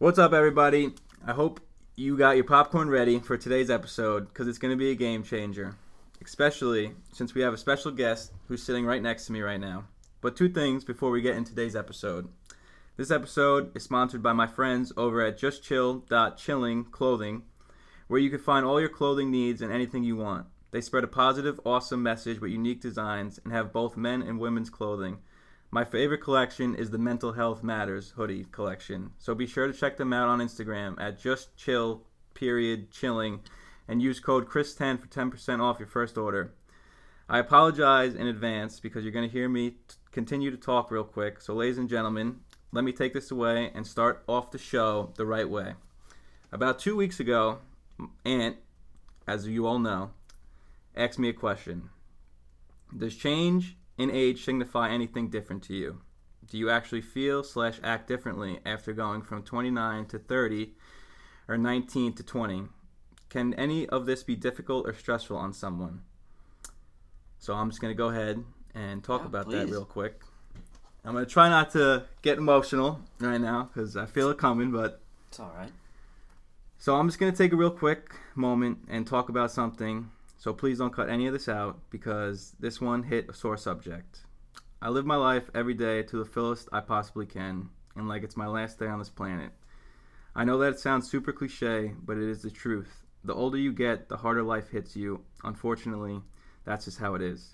What's up, everybody? I hope you got your popcorn ready for today's episode, because it's going to be a game changer, especially since we have a special guest who's sitting right next to me right now. But two things before we get into today's episode. This episode is sponsored by my friends over at Just Chill Clothing, where you can find all your clothing needs and anything you want. They spread a positive, awesome message with unique designs and have both men and women's clothing. My favorite collection is the Mental Health Matters hoodie collection, so be sure to check them out on Instagram at justchill.chilling and use code CHRIS10 for 10% off your first order. I apologize in advance because you're going to hear me continue to talk real quick, so ladies and gentlemen, let me take this away and start off the show the right way. About 2 weeks ago, Ant, as you all know, asked me a question. Does change in age signify anything different to you? Do you actually feel / act differently after going from 29 to 30 or 19 to 20? Can any of this be difficult or stressful on someone? So I'm just going to go ahead and talk about that real quick. I'm going to try not to get emotional right now because I feel it coming, but it's all right. So I'm just going to take a real quick moment and talk about something. So please don't cut any of this out because this one hit a sore subject. I live my life every day to the fullest I possibly can, and like it's my last day on this planet. I know that it sounds super cliche, but it is the truth. The older you get, the harder life hits you. Unfortunately, that's just how it is.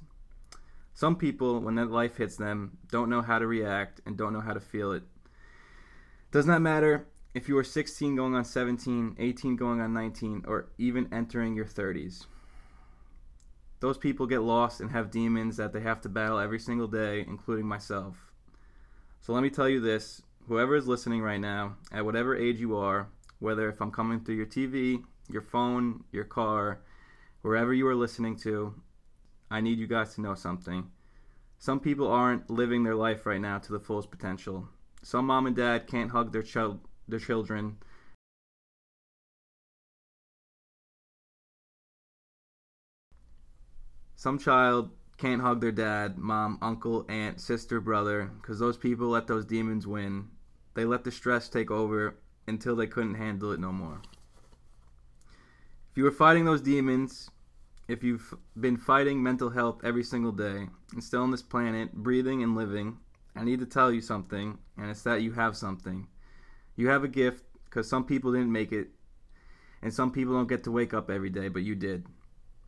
Some people, when that life hits them, don't know how to react and don't know how to feel it. Does not matter if you are 16 going on 17, 18 going on 19, or even entering your 30s. Those people get lost and have demons that they have to battle every single day, including myself. So let me tell you this, whoever is listening right now, at whatever age you are, whether if I'm coming through your TV, your phone, your car, wherever you are listening to, I need you guys to know something. Some people aren't living their life right now to the fullest potential. Some mom and dad can't hug their children. Some child can't hug their dad, mom, uncle, aunt, sister, brother, because those people let those demons win. They let the stress take over until they couldn't handle it no more. If you were fighting those demons, if you've been fighting mental health every single day, and still on this planet, breathing and living, I need to tell you something, and it's that you have something. You have a gift, because some people didn't make it, and some people don't get to wake up every day, but you did.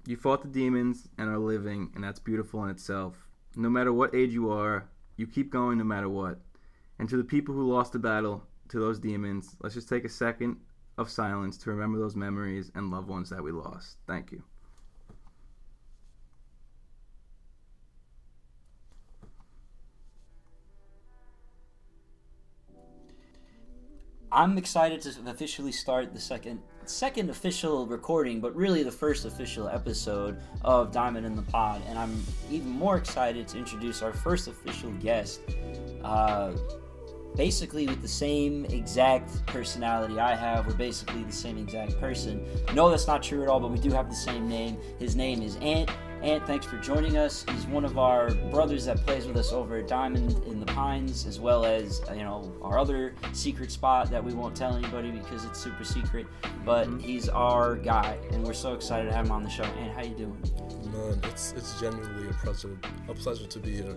You fought the demons and are living, and that's beautiful in itself. No matter what age you are, you keep going no matter what. And to the people who lost the battle to those demons, let's just take a second of silence to remember those memories and loved ones that we lost. Thank you. I'm excited to officially start the second official recording, but really the first official episode of Diamond in the Pod, and I'm even more excited to introduce our first official guest, basically with the same exact personality I have. We're basically the same exact person. No, that's not true at all, but we do have the same name. His name is Ant. Ant, thanks for joining us. He's one of our brothers that plays with us over at Diamond in the Pines, as well as, you know, our other secret spot that we won't tell anybody because it's super secret. But he's our guy, and we're so excited to have him on the show. Ant, how you doing? Man, it's genuinely a pleasure to be here.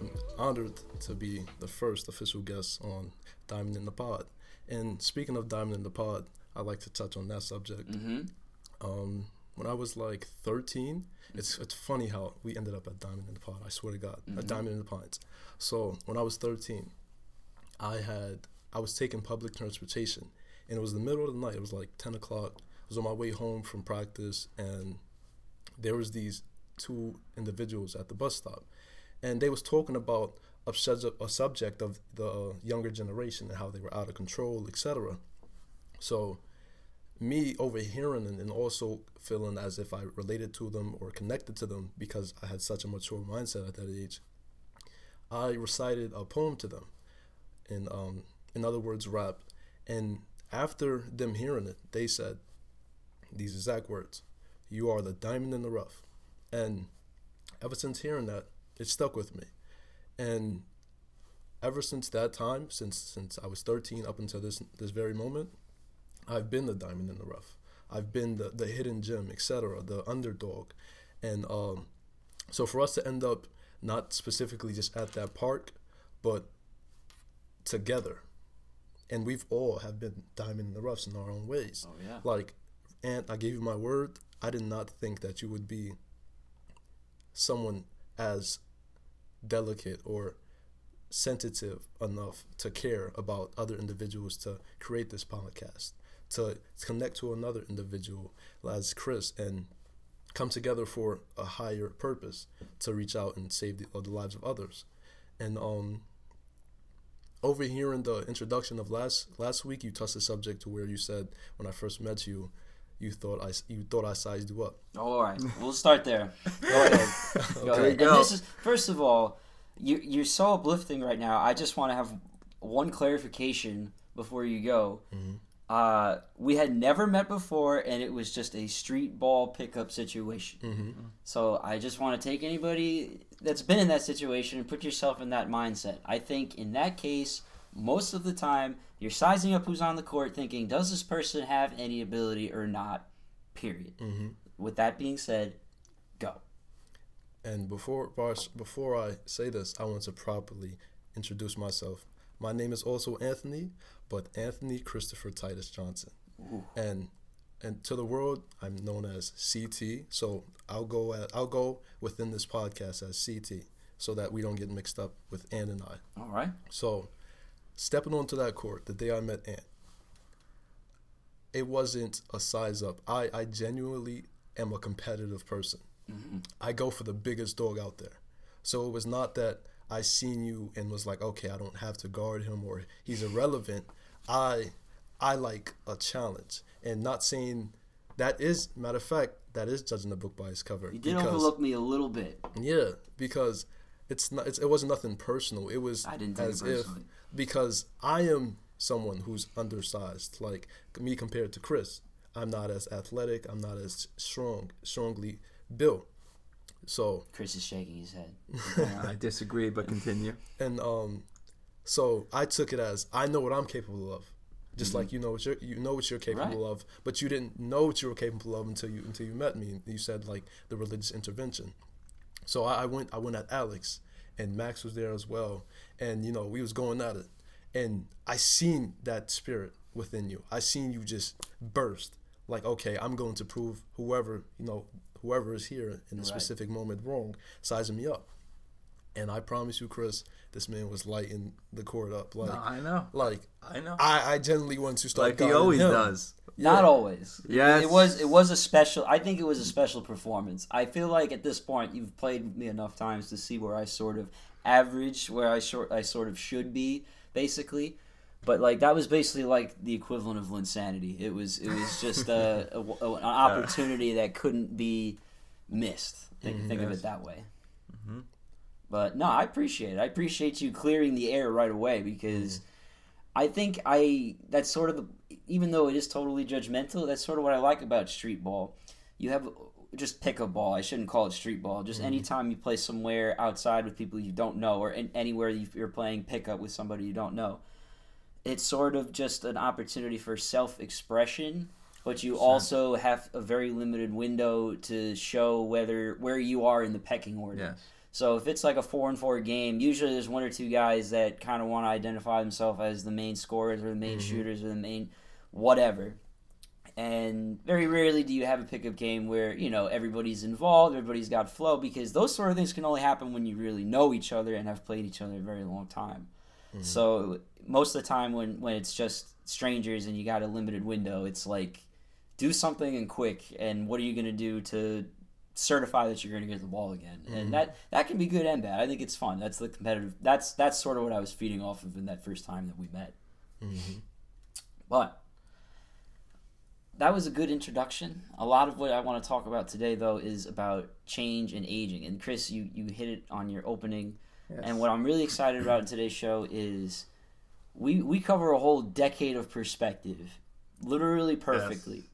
I'm honored to be the first official guest on Diamond in the Pod. And speaking of Diamond in the Pod, I'd like to touch on that subject. Mm-hmm. When I was like 13, it's funny how we ended up at Diamond in the Pod, I swear to God, at Diamond in the Pines. So when I was 13, I was taking public transportation, and it was the middle of the night. It was like 10 o'clock. I was on my way home from practice, and there was these two individuals at the bus stop, and they was talking about a subject of the younger generation and how they were out of control, etc. So me overhearing and also feeling as if I related to them or connected to them because I had such a mature mindset at that age, I recited a poem to them, and in other words, rap. And after them hearing it, they said these exact words: "You are the diamond in the rough." And ever since hearing that, it stuck with me. And ever since that time, since I was 13 up until this very moment, I've been the diamond in the rough. I've been the hidden gem, etc., the underdog. And so for us to end up not specifically just at that park, but together, and we've all have been diamond in the roughs in our own ways. Oh, yeah. Like, and I gave you my word, I did not think that you would be someone as delicate or sensitive enough to care about other individuals, to create this podcast, to connect to another individual as Chris and come together for a higher purpose, to reach out and save the lives of others. And over here in the introduction of last week, you touched the subject to where you said, when I first met you, you thought I sized you up. Oh, all right, we'll start there. Go ahead. Go ahead. And this is, first of all, you're so uplifting right now. I just want to have one clarification before you go. Mm-hmm. We had never met before, and it was just a street ball pickup situation. Mm-hmm. So I just want to take anybody that's been in that situation and put yourself in that mindset. I think in that case, most of the time, you're sizing up who's on the court thinking, does this person have any ability or not, period. Mm-hmm. With that being said, go. And before I say this, I want to properly introduce myself. My name is also Anthony, but Anthony Christopher Titus Johnson. Ooh. And to the world, I'm known as CT. So I'll go within this podcast as CT, so that we don't get mixed up with Ann and I. All right. So stepping onto that court the day I met Ann, it wasn't a size up. I genuinely am a competitive person. Mm-hmm. I go for the biggest dog out there. So it was not that I seen you and was like, okay, I don't have to guard him or he's irrelevant. I like a challenge, and not saying that is, matter of fact, that is judging the book by its cover. You did overlook me a little bit. Yeah, because it wasn't nothing personal. It was because I am someone who's undersized, like me compared to Chris. I'm not as athletic. I'm not as strongly built. So Chris is shaking his head. I disagree, but continue. And so I took it as, I know what I'm capable of, just mm-hmm. like you know what you're capable right. of. But you didn't know what you were capable of until you met me. You said like the religious intervention. So I went at Alex, and Max was there as well, and you know we was going at it, and I seen that spirit within you. I seen you just burst like, okay, I'm going to prove whoever is here in a specific moment wrong, sizing me up. And I promise you, Chris, this man was lighting the court up. Like, no, I know. Like, I know. I generally want to start. Like he always does. Yeah. Not always. Yes. It was a special. I think it was a special performance. I feel like at this point you've played with me enough times to see where I sort of average, where I sort of should be, basically. But like that was basically like the equivalent of Linsanity. It was just an opportunity that couldn't be missed. Think of it that way. Mm-hmm. But no, I appreciate it. I appreciate you clearing the air right away, because I think that's sort of even though it is totally judgmental, that's sort of what I like about street ball. You have just pick a ball. I shouldn't call it street ball. Just anytime you play somewhere outside with people you don't know, or anywhere you're playing pickup with somebody you don't know. It's sort of just an opportunity for self-expression, but you also have a very limited window to show where you are in the pecking order. Yes. So if it's like a 4-on-4 game, usually there's one or two guys that kind of want to identify themselves as the main scorers or the main shooters or the main whatever. And very rarely do you have a pickup game where, you know, everybody's involved, everybody's got flow, because those sort of things can only happen when you really know each other and have played each other a very long time. Mm-hmm. So most of the time when it's just strangers and you got a limited window, it's like, do something and quick, and what are you going to do to certify that you're going to get the ball again? Mm-hmm. And that can be good and bad. I think it's fun. That's the competitive. That's sort of what I was feeding off of in that first time that we met. Mm-hmm. But that was a good introduction. A lot of what I want to talk about today, though, is about change and aging. And Chris, you hit it on your opening. Yes. And what I'm really excited about in today's show is we cover a whole decade of perspective, literally perfectly. Yes.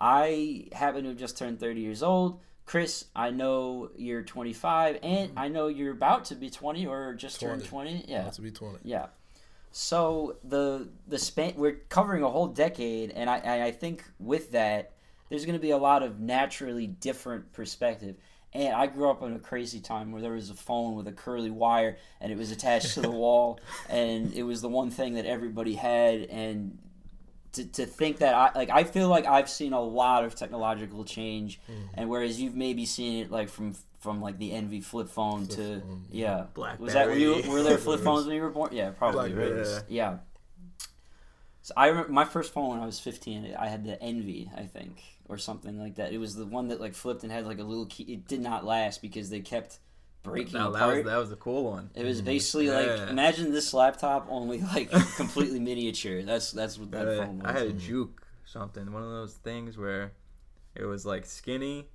I happen to have just turned 30 years old. Chris, I know you're 25, and I know you're about to be 20 or just turned 20. Yeah, about to be 20. Yeah. So the span, we're covering a whole decade, and I think with that, there's going to be a lot of naturally different perspective. And I grew up in a crazy time where there was a phone with a curly wire, and it was attached to the wall, and it was the one thing that everybody had. And to think that I feel like I've seen a lot of technological change, and whereas you've maybe seen it like from the NV flip phone phone. Yeah, BlackBerry. Was that were there flip phones when you were born? Yeah, probably. Right? Yeah. So I remember my first phone when I was 15. I had the Envy, I think, or something like that. It was the one that like flipped and had like a little key. It did not last because they kept breaking apart. That was a cool one. It was basically imagine this laptop only like completely miniature. That's what that phone was. I had a Juke something, one of those things where it was like skinny,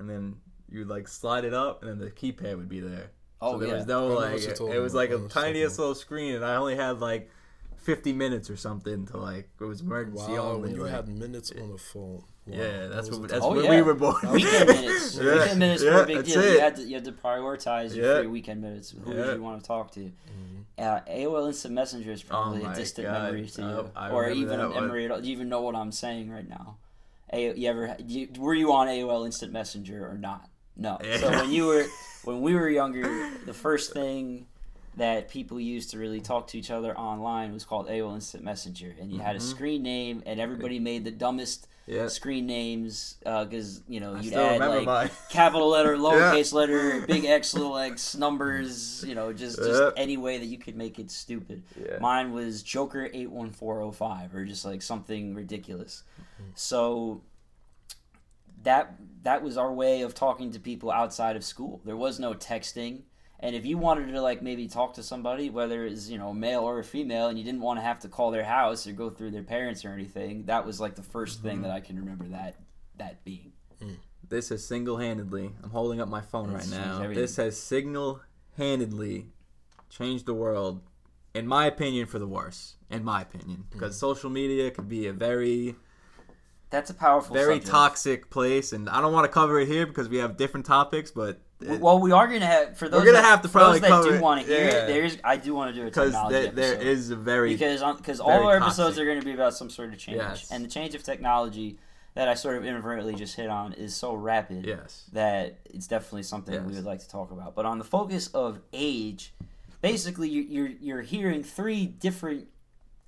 and then you'd like slide it up, and then the keypad would be there. Oh, so there was no like it was like a tiniest little screen, and I only had like 50 minutes or something to like it was emergency only. When you had minutes on the phone. Wow. Yeah, that's when we were born. Weekend minutes. Yeah. Weekend minutes were a big deal. You had to prioritize your free weekend minutes. Who would you want to talk to? Mm-hmm. AOL Instant Messenger is probably a distant memory to you, or even a memory. Do you even know what I'm saying right now? Were you on AOL Instant Messenger or not? No. Yeah. So when we were younger, the first thing that people used to really talk to each other online was called AOL Instant Messenger, and you had a screen name, and everybody made the dumbest screen names because you'd add like capital letter, lowercase letter, big X, little X, numbers, just any way that you could make it stupid. Yeah. Mine was Joker 81405 or just like something ridiculous. Mm-hmm. So that was our way of talking to people outside of school. There was no texting. And if you wanted to, like, maybe talk to somebody, whether it's, male or a female, and you didn't want to have to call their house or go through their parents or anything, that was, like, the first thing that I can remember that being. Mm. This has single-handedly, I'm holding up my phone right now, everything. This has single-handedly changed the world, in my opinion, for the worse. In my opinion. Because social media could be a very... That's a powerful very subject. Toxic place, and I don't want to cover it here because we have different topics, but... Well, we are going to have, for those that do want to hear it, I do want to do a technology episode. Because there is a very Because all our episodes are going to be about some sort of change. Yes. And the change of technology that I sort of inadvertently just hit on is so rapid that it's definitely something we would like to talk about. But on the focus of age, basically you're hearing three different,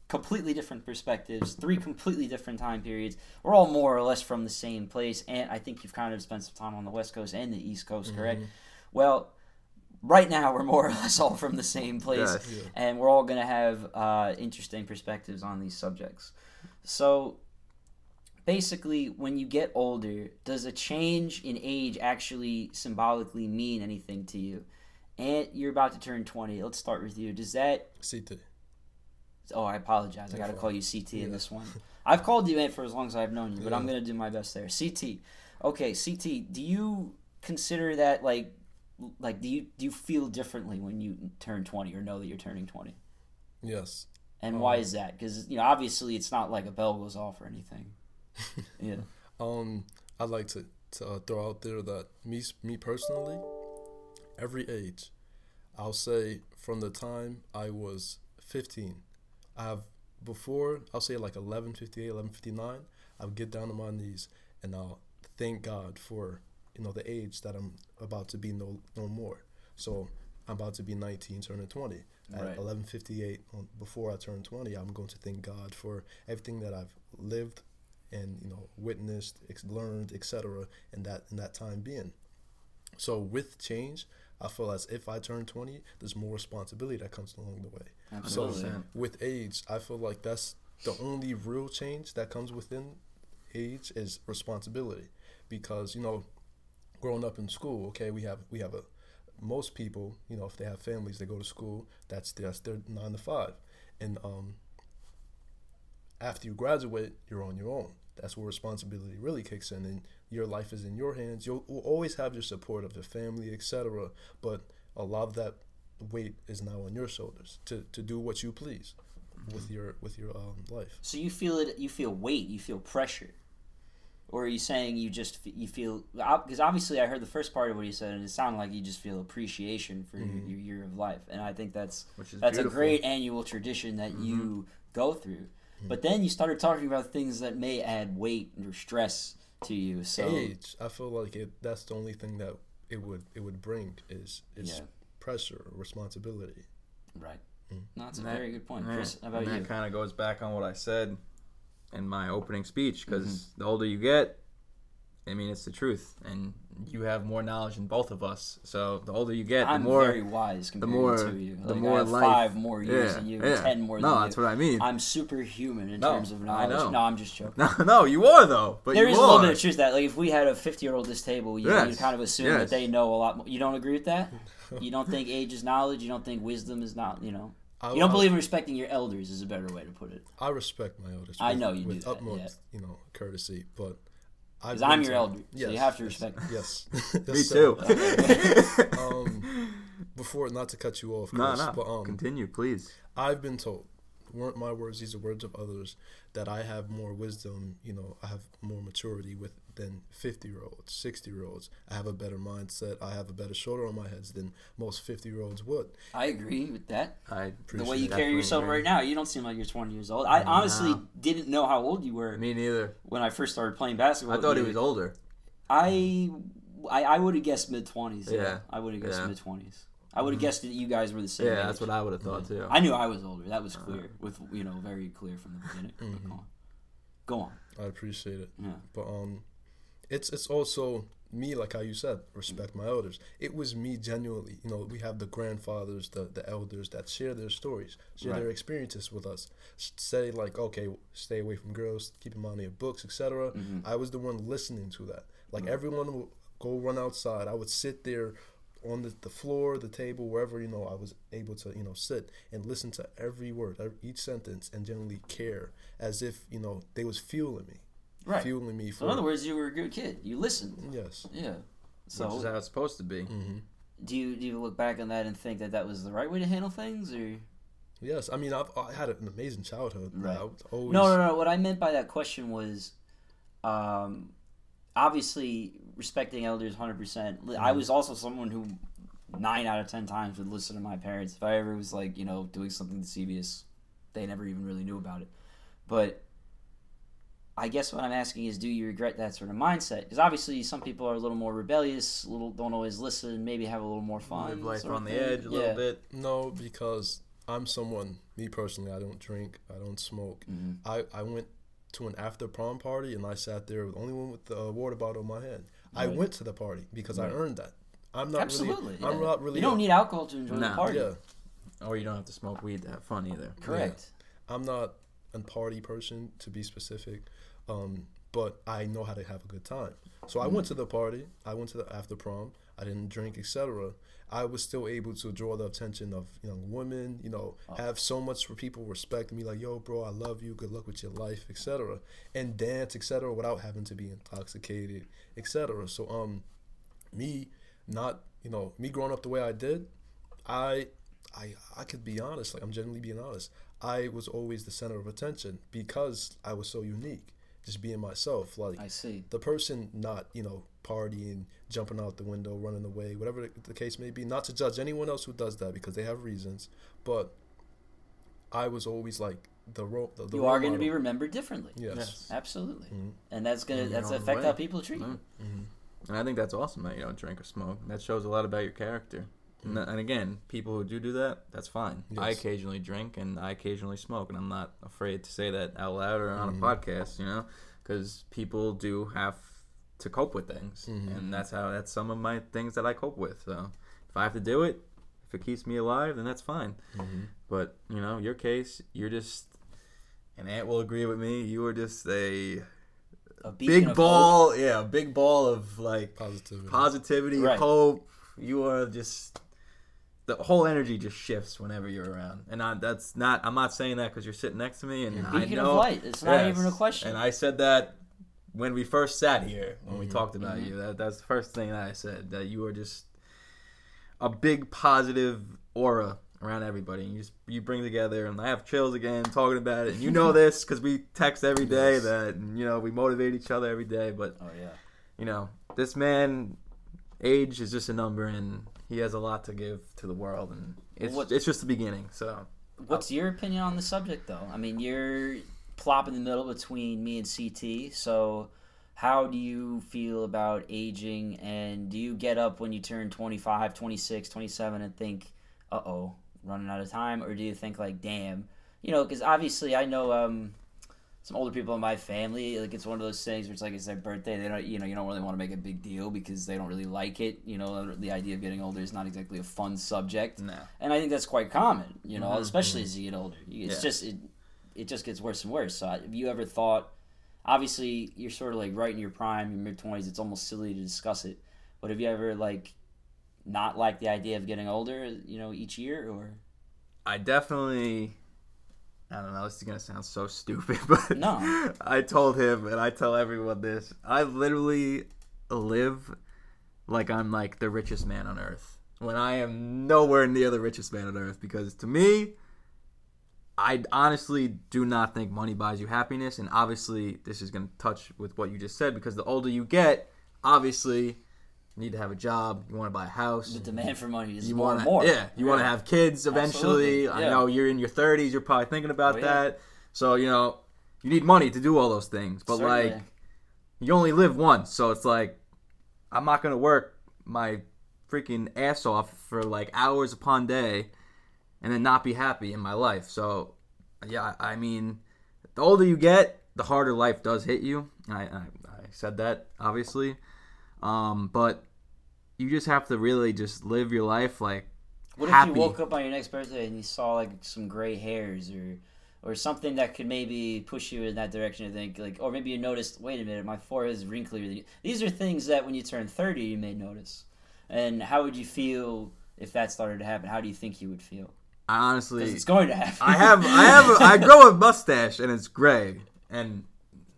completely different perspectives, three completely different time periods. We're all more or less from the same place, and I think you've kind of spent some time on the West Coast and the East Coast, correct? Well, right now we're more or less all from the same place, and we're all going to have interesting perspectives on these subjects. So basically, when you get older, does a change in age actually symbolically mean anything to you? And you're about to turn 20. Let's start with you. Does that... CT. Oh, I apologize. I got to call you CT in this one. I've called you Ant for as long as I've known you, but I'm going to do my best there. CT. Okay, CT, do you consider that like do you feel differently when you turn 20 or know that you're turning 20? Yes. And why is that? Cuz obviously it's not like a bell goes off or anything. Yeah. I'd like to throw out there that me personally, every age, I'll say from the time I was 15, I'll say like 11:58, 11:59, I'll get down on my knees and I'll thank God for, the age that I'm about to be no more. So I'm about to be 19, turning 20. At 11:58, before I turn 20, I'm going to thank God for everything that I've lived and, witnessed, learned, etc. in that time being. So with change, I feel as if I turn 20, there's more responsibility that comes along the way. Absolutely. So with age, I feel like that's the only real change that comes within age is responsibility. Because, growing up in school, okay, we have most people, if they have families, they go to school, that's their 9 to 5. And after you graduate, you're on your own. That's where responsibility really kicks in, and your life is in your hands. You'll always have your support of your family, etc. But a lot of that weight is now on your shoulders to do what you please with your life. So you feel weight, you feel pressure. Or are you saying you feel, because obviously I heard the first part of what you said and it sounded like you just feel appreciation for your year of life, and I think that's beautiful. A great annual tradition that you go through. But then you started talking about things that may add weight or stress to you. So age, I feel like that's the only thing that it would bring is pressure or responsibility. Right. No, that's a very good point, Chris. How about you? That kind of goes back on what I said in my opening speech, because the older you get, I mean, it's the truth, and you have more knowledge than both of us. So the older you get, I'm the more very wise compared to you. Like, the more I have 5 more years than you, 10 more than you. No, that's what I mean. I'm superhuman in terms of knowledge. No, I'm just joking. No, you are though. But there is a little bit of truth that, like, if we had a 50-year-old at this table, you kind of assume that they know a lot more. You don't agree with that? You don't think age is knowledge? You don't think wisdom is not? You know? You don't believe in respecting your elders is a better way to put it. I respect my elders. I know you do that. With utmost, courtesy, but. Because I'm your elder, so you have to respect me. Yes. Me too. Before, not to cut you off, Chris, but continue, please. I've been told, weren't my words, these are words of others, that I have more wisdom, I have more maturity than 50-year-olds, 60-year-olds. I have a better mindset. I have a better shoulder on my head than most 50-year-olds would. I agree with that. The way you carry yourself right now, you don't seem like you're 20 years old. I honestly didn't know how old you were. Me neither. When I first started playing basketball. I thought he was older. I would have guessed mid-20s. Yeah. I would have guessed mid-20s. I would have guessed that you guys were the same age. Yeah, that's what I would have thought, too. I knew I was older. That was clear. Very clear from the beginning. But go on. I appreciate it. Yeah. But, It's also me, like how you said, respect my elders. It was me genuinely. We have the grandfathers, the elders that share their stories, share their experiences with us. Say like, okay, stay away from girls, keep in mind your books, etc. I was the one listening to that. Like everyone would go run outside. I would sit there on the floor, the table, wherever, I was able to, sit and listen to every word, each sentence, and genuinely care as if, they was fueling me. Right. Fueling me for. In other words, you were a good kid. You listened. Yes. Yeah. So, which is how it's supposed to be. Do you look back on that and think that was the right way to handle things, or? Yes, I mean I had an amazing childhood. Right. Always. No. What I meant by that question was, obviously respecting elders 100%. I was also someone who 9 out of 10 times would listen to my parents. If I ever was like doing something devious, they never even really knew about it, but. I guess what I'm asking is, do you regret that sort of mindset? Because obviously some people are a little more rebellious, don't always listen, maybe have a little more fun. Live life on the edge a little bit. No, because me personally, I don't drink, I don't smoke. I went to an after-prom party and I sat there with the only one with the water bottle in my hand. Right. I went to the party because I earned that. I'm not Absolutely, really... Yeah. I'm not really... You don't need alcohol to enjoy the party. Yeah. Or you don't have to smoke weed to have fun either. Correct. Yeah. I'm not a party person, to be specific. But I know how to have a good time. So I went to the party. I went to the after prom. I didn't drink, etc. I was still able to draw the attention of young women, have so much people respect me, like, yo, bro, I love you. Good luck with your life, etc. And dance, etc. without having to be intoxicated, etc. So me growing up the way I did, I could be honest. Like, I'm genuinely being honest. I was always the center of attention because I was so unique. Just being myself, like I see. The person not, partying, jumping out the window, running away, whatever the case may be. Not to judge anyone else who does that because they have reasons, but I was always like the you are going to be remembered differently. Yes. Absolutely, and that's going to affect how people treat you. And I think that's awesome that you don't drink or smoke. That shows a lot about your character. And again, people who do that, that's fine. Yes. I occasionally drink and I occasionally smoke, and I'm not afraid to say that out loud or on a podcast, because people do have to cope with things, and that's some of my things that I cope with. So if I have to do it, if it keeps me alive, then that's fine. But your case, you're just, and Ant will agree with me, you are just a big ball, a big ball of like positivity, right. Hope. You are just. The whole energy just shifts whenever you're around, and I'm not saying that because you're sitting next to me, and I know it's not even a question. And I said that when we first sat here, when we talked about you. That's the first thing that I said, that you are just a big positive aura around everybody. And you bring together, and I have chills again talking about it. And you know this because we text every day that, and, you know, we motivate each other every day. But, you know, this man, age is just a number, and he has a lot to give to the world. And it's just the beginning. So, what's your opinion on the subject, though? I mean, you're plop in the middle between me and CT, so how do you feel about aging, and do you get up when you turn 25, 26, 27 and think, uh-oh, running out of time, or do you think, like, damn, you know, because obviously I know some older people in my family, like, it's one of those things where it's like, it's their birthday, they don't, you know, you don't really want to make a big deal because they don't really like it, you know, the idea of getting older is not exactly a fun subject, and I think that's quite common, you know, especially as you get older, it's just... It just gets worse and worse. So have you ever thought, obviously you're sort of like right in your prime, your mid-20s, it's almost silly to discuss it, but have you ever like not liked the idea of getting older, you know, each year? Or I definitely, I don't know, this is going to sound so stupid, but no. I told him, and I tell everyone this, I literally live like I'm like the richest man on earth when I am nowhere near the richest man on earth, because to me, I honestly do not think money buys you happiness, and obviously this is going to touch with what you just said, because the older you get, obviously you need to have a job, you want to buy a house. The demand for money is more and more. Yeah, you want to have kids eventually. Yeah. I know you're in your 30s, you're probably thinking about that. So, you know, you need money to do all those things, but like you only live once, so it's like I'm not going to work my freaking ass off for like hours upon day and then not be happy in my life. So, yeah, I mean, the older you get, the harder life does hit you. I said that, obviously. But you just have to really just live your life, like, what happy. If you woke up on your next birthday and you saw, like, some gray hairs or something that could maybe push you in that direction, I think, like, or maybe you noticed, wait a minute, my forehead is wrinklier. These are things that when you turn 30, you may notice. And how would you feel if that started to happen? How do you think you would feel? I honestly, it's going to happen. I grow a mustache and it's gray, and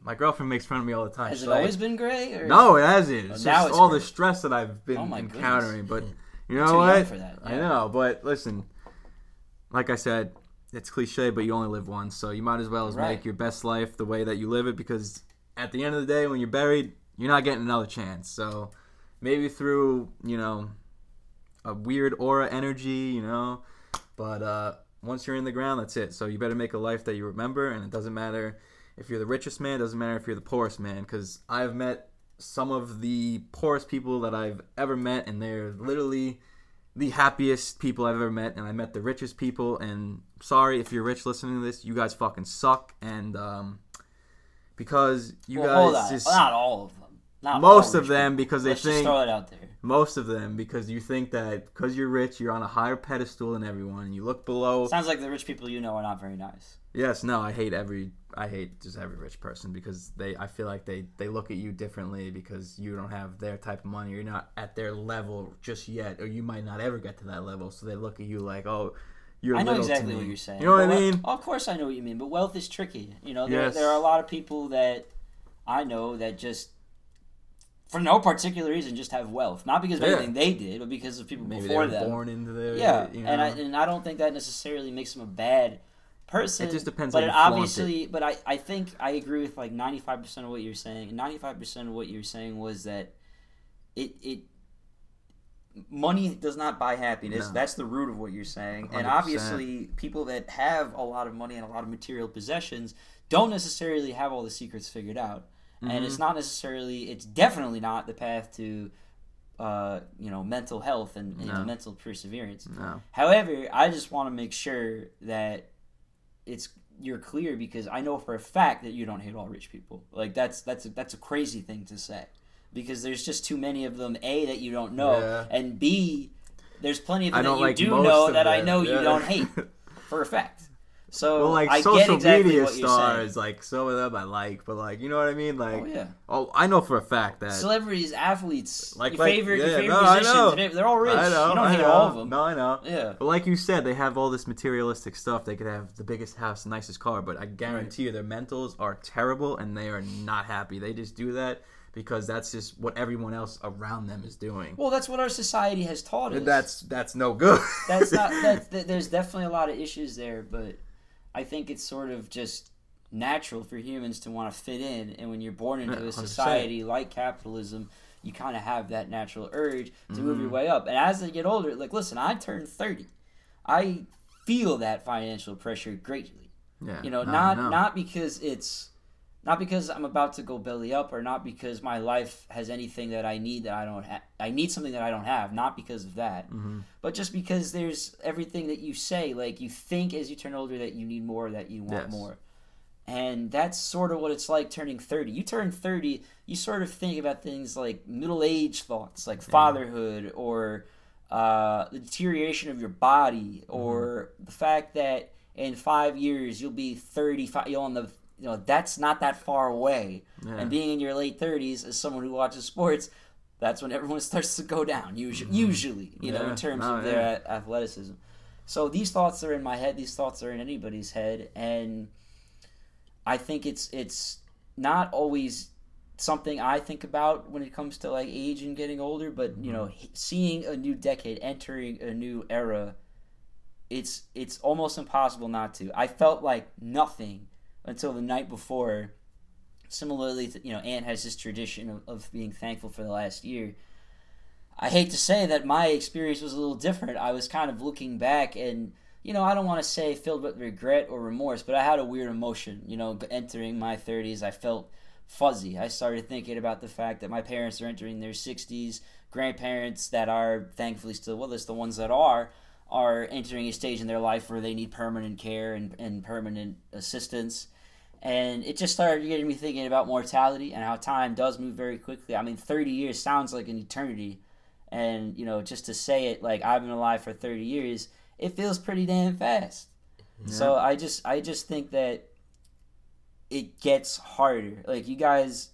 my girlfriend makes fun of me all the time. Has it always been gray? Or? No, it hasn't. It's just all the stress that I've been encountering. Goodness. But you know what? Yeah. I know. But listen, like I said, it's cliche, but you only live once, so you might as well make your best life the way that you live it. Because at the end of the day, when you're buried, you're not getting another chance. So maybe through, you know, a weird aura energy, you know. But once you're in the ground, that's it. So you better make a life that you remember, and it doesn't matter if you're the richest man, it doesn't matter if you're the poorest man, because I've met some of the poorest people that I've ever met, and they're literally the happiest people I've ever met, and I met the richest people, and sorry if you're rich listening to this, you guys fucking suck, and because you guys just... Not all of them. Not most of them because they think... Let's just throw it out there. Most of them because you think that because you're rich, you're on a higher pedestal than everyone, and you look below... Sounds like the rich people you know are not very nice. Yes, no, I hate just every rich person because I feel like they look at you differently because you don't have their type of money. You're not at their level just yet, or you might not ever get to that level, so they look at you like, oh... I know exactly what you're saying. You know what I mean? Of course I know what you mean, but wealth is tricky. You know, there are a lot of people that I know that just... for no particular reason, just have wealth. Not because of anything they did, but because of people before them. Maybe they were born into their... Yeah, you know. And I don't think that necessarily makes them a bad person. It just depends on you. But I think I agree with like 95% of what you're saying. And 95% of what you're saying was that it money does not buy happiness. No. That's the root of what you're saying. 100%. And obviously, people that have a lot of money and a lot of material possessions don't necessarily have all the secrets figured out. Mm-hmm. And it's not necessarily, it's definitely not the path to, you know, mental health and mental perseverance. No. However, I just want to make sure that you're clear, because I know for a fact that you don't hate all rich people. Like that's a crazy thing to say, because there's just too many of them. A, that you don't know, and B, there's plenty of them I know you don't hate for a fact. So, well, like, I social exactly media stars, like, some of them I like, but, like, you know what I mean? Like, I know for a fact that... Celebrities, athletes, your favorite musicians, they're all rich. I know, you don't hate all of them. No, I know. Yeah. But like you said, they have all this materialistic stuff. They could have the biggest house, nicest car, but I guarantee you their mentals are terrible, and they are not happy. They just do that because that's just what everyone else around them is doing. Well, that's what our society has taught us. That's no good. There's definitely a lot of issues there, but I think it's sort of just natural for humans to want to fit in, and when you're born into a society like capitalism, you kind of have that natural urge to move your way up. And as I get older, like, listen, I turned 30. I feel that financial pressure greatly. Yeah, you know, not because I'm about to go belly up, or not because my life has anything that I need that I don't have. I need something that I don't have, not because of that, but just because there's everything that you say, like, you think as you turn older that you need more, that you want more. And that's sort of what it's like turning 30. You turn 30, you sort of think about things like middle-age thoughts, like fatherhood, or the deterioration of your body, or the fact that in 5 years you'll be 35. That's not that far away. Yeah. And being in your late 30s, as someone who watches sports, that's when everyone starts to go down, usually in terms of their athleticism. So these thoughts are in my head. These thoughts are in anybody's head, and I think it's not always something I think about when it comes to, like, age and getting older, but seeing a new decade, entering a new era, it's almost impossible not to. I felt like nothing until the night before. Similarly, Anne has this tradition of being thankful for the last year. I hate to say that my experience was a little different. I was kind of looking back and, I don't want to say filled with regret or remorse, but I had a weird emotion. Entering my 30s, I felt fuzzy. I started thinking about the fact that my parents are entering their 60s, grandparents that are thankfully still with us, the ones that are entering a stage in their life where they need permanent care and permanent assistance. And it just started getting me thinking about mortality and how time does move very quickly. I mean, 30 years sounds like an eternity. And, just to say it, like, I've been alive for 30 years, it feels pretty damn fast. Yeah. So I just think that it gets harder. Like, you guys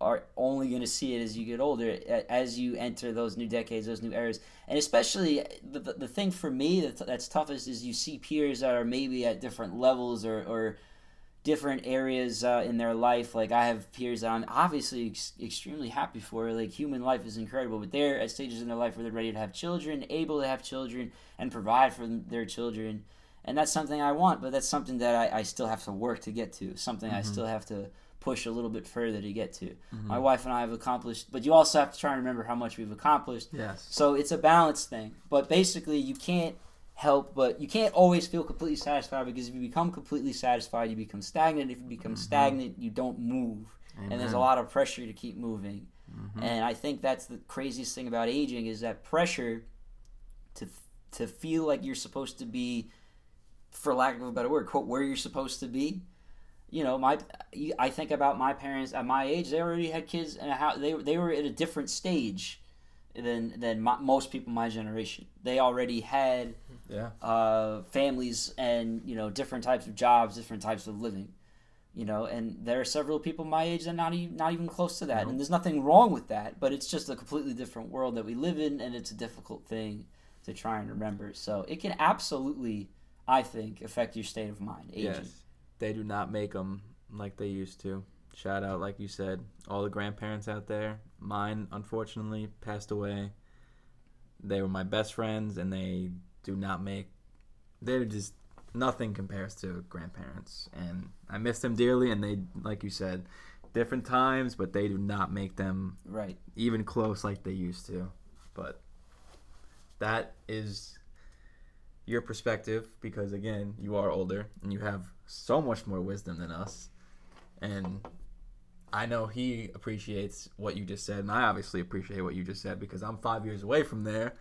are only going to see it as you get older, as you enter those new decades, those new eras. And especially the thing for me that's toughest is you see peers that are maybe at different levels or different areas in their life. Like, I have peers that I'm obviously extremely happy for. Like, human life is incredible, but they're at stages in their life where they're ready to have children, able to have children, and provide for their children. And that's something I want, but that's something that I still have to work to get to, something I still have to push a little bit further to get to. My wife and I have accomplished, but you also have to try and remember how much we've accomplished. Yes. So it's a balanced thing, but basically you can't always feel completely satisfied, because if you become completely satisfied, you become stagnant. If you become stagnant, you don't move. Amen. And there's a lot of pressure to keep moving. And I think that's the craziest thing about aging, is that pressure to feel like you're supposed to be, for lack of a better word, quote, where you're supposed to be. I think about my parents at my age. They already had kids, and how they were at a different stage than most people my generation. They already had families and, different types of jobs, different types of living, and there are several people my age that are not even close to that. Nope. And there's nothing wrong with that, but it's just a completely different world that we live in, and it's a difficult thing to try and remember. So it can absolutely, I think, affect your state of mind, aging. Yes. They do not make them like they used to. Shout out, like you said, all the grandparents out there. Mine, unfortunately, passed away. They were my best friends, and they do not make... They're just... Nothing compares to grandparents. And I miss them dearly, and they, like you said, different times, but they do not make them even close like they used to. But that is your perspective, because, again, you are older, and you have so much more wisdom than us. And I know he appreciates what you just said, and I obviously appreciate what you just said, because I'm 5 years away from there,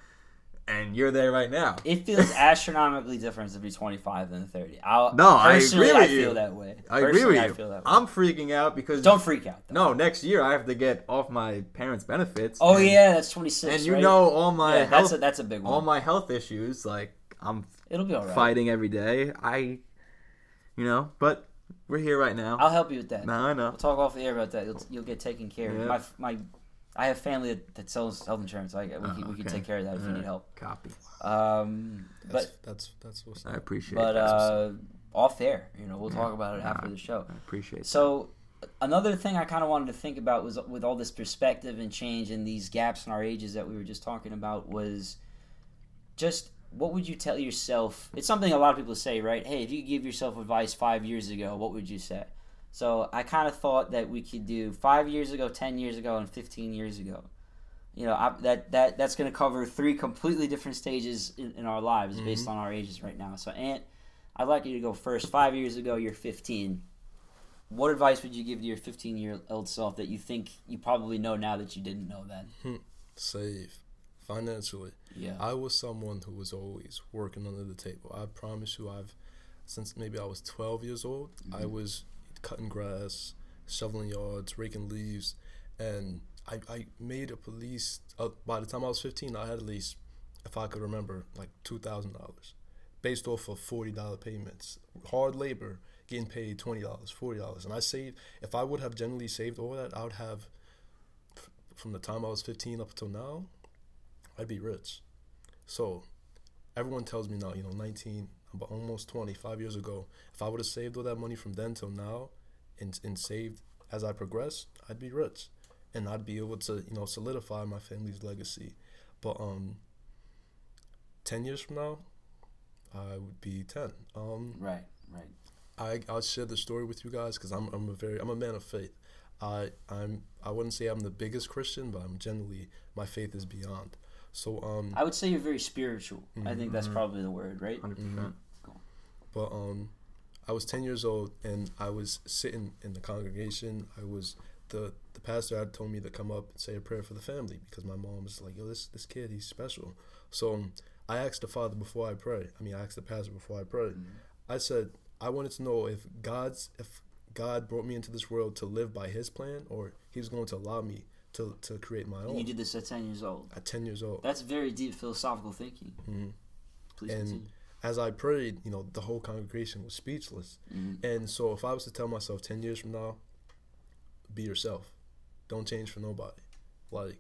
and you're there right now. It feels astronomically different to be 25 than 30. I agree with you. I feel that way. I agree with you. I feel that way. I'm freaking out because... Don't freak out, though. No, next year I have to get off my parents' benefits. Oh, that's 26, and all my health... that's a big one. All my health issues, like, It'll be all right. Fighting every day. But... We're here right now. I'll help you with that. No, I know. We'll talk off the air about that. You'll get taken care of. Yeah. I have family that sells health insurance. We can take care of that if you need help. Copy. That's what's. I appreciate it. But off air, we'll talk about it after the show. I appreciate it. So Another thing I kind of wanted to think about was, with all this perspective and change and these gaps in our ages that we were just talking about, was just what would you tell yourself? It's something a lot of people say, right? Hey, if you give yourself advice 5 years ago, what would you say? So I kind of thought that we could do 5 years ago, 10 years ago, and 15 years ago. You know, that's going to cover three completely different stages in our lives based on our ages right now. So, Ant, I'd like you to go first. 5 years ago, you're 15. What advice would you give to your 15-year-old self that you think you probably know now that you didn't know then? Save. Financially. Yeah. I was someone who was always working under the table. I promise you, since maybe I was 12 years old, I was cutting grass, shoveling yards, raking leaves, and I made up at least, by the time I was 15, I had at least, if I could remember, like $2,000 based off of $40 payments. Hard labor, getting paid $20, $40. And I saved, if I would have generally saved all that, I would have, from the time I was 15 up until now, I'd be rich. So everyone tells me now, 19, about almost 20, 5 years ago, if I would have saved all that money from then till now and saved as I progress, I'd be rich. And I'd be able to, solidify my family's legacy. But 10 years from now, I would be 10. Right. I'll share the story with you guys because I'm a man of faith. I wouldn't say I'm the biggest Christian, but I'm generally, my faith is beyond. So I would say you're very spiritual. Mm-hmm. I think that's probably the word, right? 100%. Mm-hmm. Cool. But I was 10 years old and I was sitting in the congregation. I was the pastor had told me to come up and say a prayer for the family because my mom was like, this kid, he's special. So I asked the father before I prayed. I asked the pastor before I prayed. Mm-hmm. I said I wanted to know if God brought me into this world to live by his plan or he was going to allow me to create my own. You did this at 10 years old. At 10 years old. That's very deep philosophical thinking. Mm-hmm. Please continue. As I prayed, the whole congregation was speechless. Mm-hmm. And so if I was to tell myself 10 years from now, be yourself. Don't change for nobody. Like,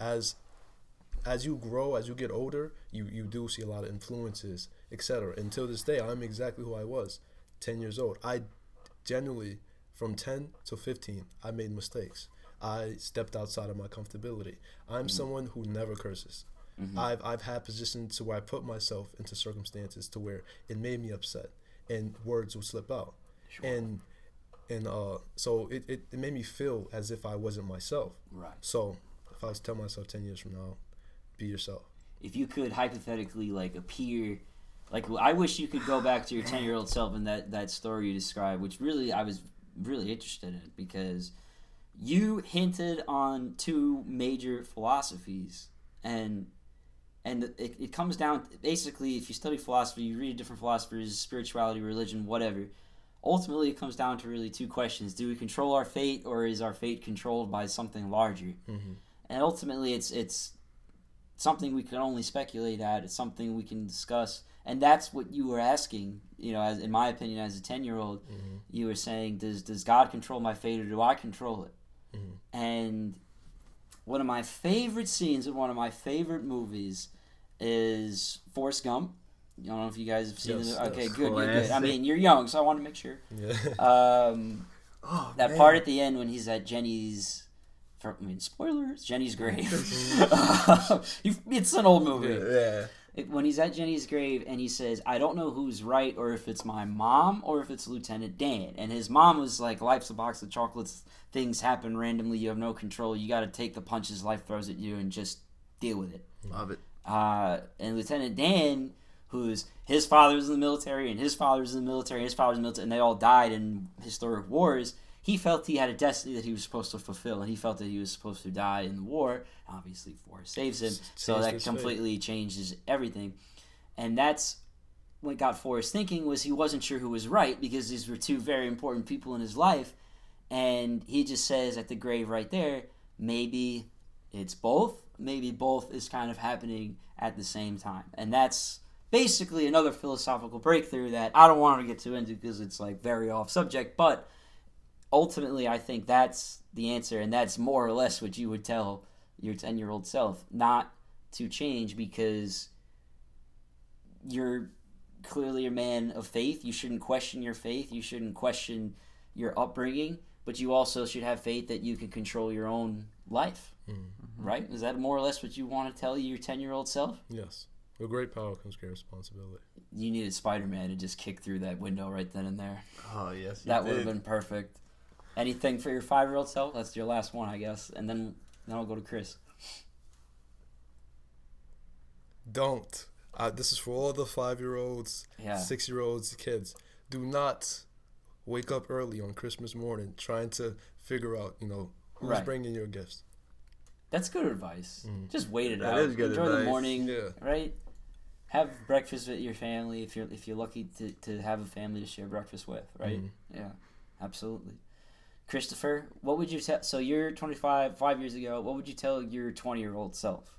as you grow, as you get older, you do see a lot of influences, etc. Until this day, I'm exactly who I was, 10 years old. I generally, from 10 to 15, I made mistakes. I stepped outside of my comfortability. I'm someone who never curses. Mm-hmm. I've had positions to where I put myself into circumstances to where it made me upset and words will slip out. Sure. And so it made me feel as if I wasn't myself. Right. So if I was to tell myself 10 years from now, be yourself. If you could hypothetically appear, I wish you could go back to your 10-year-old self in that story you described, which really I was really interested in because you hinted on two major philosophies, and it comes down basically if you study philosophy, you read different philosophers, spirituality, religion, whatever. Ultimately, it comes down to really two questions. Do we control our fate, or is our fate controlled by something larger? Mm-hmm. And ultimately, it's something we can only speculate at. It's something we can discuss. And that's what you were asking, as, in my opinion, as a 10-year-old. Mm-hmm. You were saying, does God control my fate, or do I control it? Mm-hmm. And one of my favorite scenes in one of my favorite movies is Forrest Gump. I don't know if you guys have seen it. Okay, good. You're young, so I want to make sure. Yeah. Part at the end when he's at Jenny's... spoilers, Jenny's grave. It's an old movie. Yeah. When he's at Jenny's grave and he says, I don't know who's right or if it's my mom or if it's Lieutenant Dan. And his mom was like, life's a box of chocolates. Things happen randomly. You have no control. You got to take the punches life throws at you and just deal with it. Love it. And Lieutenant Dan... who's his father was in the military, and his father was in the military, and his father was in the military, and they all died in historic wars. He felt he had a destiny that he was supposed to fulfill, and he felt that he was supposed to die in the war. Obviously, Forrest saves him, so that completely changes everything. And that's what got Forrest thinking was he wasn't sure who was right because these were two very important people in his life, and he just says at the grave right there, maybe it's both. Maybe both is kind of happening at the same time, and that's... basically another philosophical breakthrough that I don't want to get too into because it's very off subject, but ultimately I think that's the answer, and that's more or less what you would tell your 10-year-old self, not to change because you're clearly a man of faith. You shouldn't question your faith. You shouldn't question your upbringing, but you also should have faith that you can control your own life. Mm-hmm. Right? Is that more or less what you want to tell your 10-year-old self? Yes. With great power comes great responsibility. You needed Spider-Man to just kick through that window right then and there. Oh, yes, you that would have been perfect. Anything for your 5-year-old self? That's your last one, I guess. And then I'll go to Chris. Don't. This is for all the 5-year-olds, 6-year-olds, kids. Do not wake up early on Christmas morning trying to figure out, who's bringing your gifts. That's good advice. Mm. Just wait it out. Is good Enjoy advice. The morning, right? Have breakfast with your family if you're lucky to have a family to share breakfast with, right? Mm. Yeah, absolutely. Christopher, what would you tell? So you're 25, 5 years ago. What would you tell your 20-year-old self?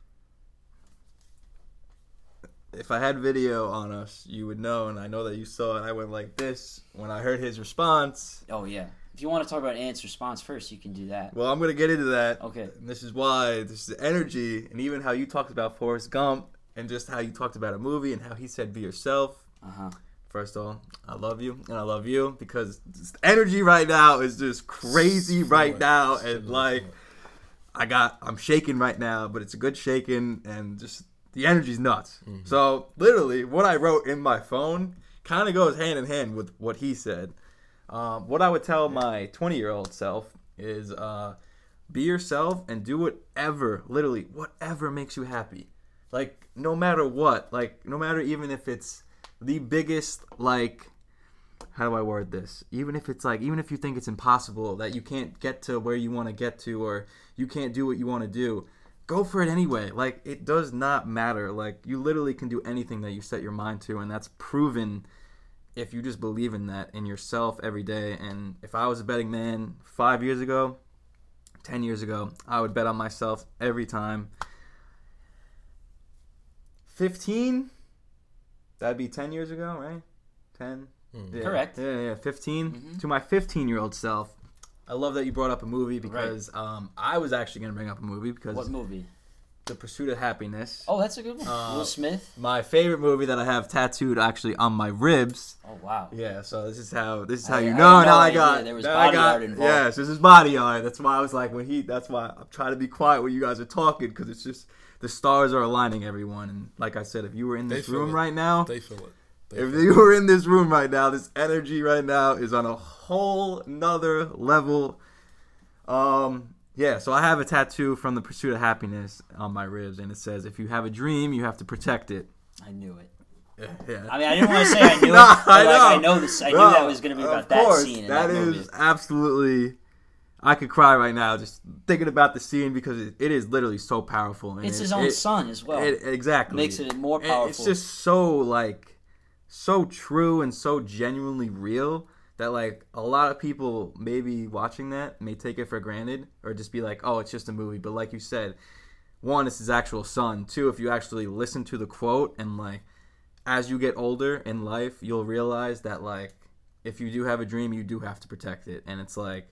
If I had video on us, you would know, and I know that you saw it. I went like this when I heard his response. Oh, yeah. If you want to talk about Ant's response first, you can do that. Well, I'm going to get into that. Okay. And this is why. This is the energy, and even how you talked about Forrest Gump, and just how you talked about a movie, and how he said, be yourself. Uh-huh. First of all, I love you, and I love you, because this energy right now is just crazy right now, and like, I'm shaking right now, but it's a good shaking, and just... the energy's nuts. Mm-hmm. So, literally, what I wrote in my phone kind of goes hand in hand with what he said. What I would tell my 20-year-old self is be yourself and do whatever makes you happy. Like, no matter what. Like, no matter even if it's the biggest, like, how do I word this? Even if it's like, even if you think it's impossible, that you can't get to where you want to get to, or you can't do what you want to do. Go for it anyway. Like, it does not matter. Like, you literally can do anything that you set your mind to, and that's proven if you just believe in that, in yourself every day. And if I was a betting man 5 years ago, 10 years ago, I would bet on myself every time. 15? That'd be 10 years ago, right? 10? Mm. Yeah. Correct. Yeah, 15. Mm-hmm. To my 15-year-old self, I love that you brought up a movie because I was actually going to bring up a movie because... What movie? The Pursuit of Happyness. Oh, that's a good one. Will Smith. My favorite movie that I have tattooed actually on my ribs. Oh, wow. Yeah, so this is how I know. Now I got... There was body art involved. Yes, this is body art. That's why I was like, that's why I'm trying to be quiet when you guys are talking, because it's just the stars are aligning, everyone. And like I said, if you were in this room right now... They feel it. If you were in this room right now, this energy right now is on a whole nother level. So I have a tattoo from The Pursuit of Happiness on my ribs, and it says, if you have a dream, you have to protect it. I knew it. Yeah. I mean, I didn't want to say I knew it, but I knew that was going to be about that scene. That is absolutely... I could cry right now just thinking about the scene because it is literally so powerful. And it's his own son as well. Exactly. It makes it more powerful. It's just so, like... so true and so genuinely real that, like, a lot of people maybe watching that may take it for granted or just be like, oh, it's just a movie. But like you said, one, it's his actual son. Two, if you actually listen to the quote and, like, as you get older in life, you'll realize that, like, if you do have a dream, you do have to protect it. And it's like,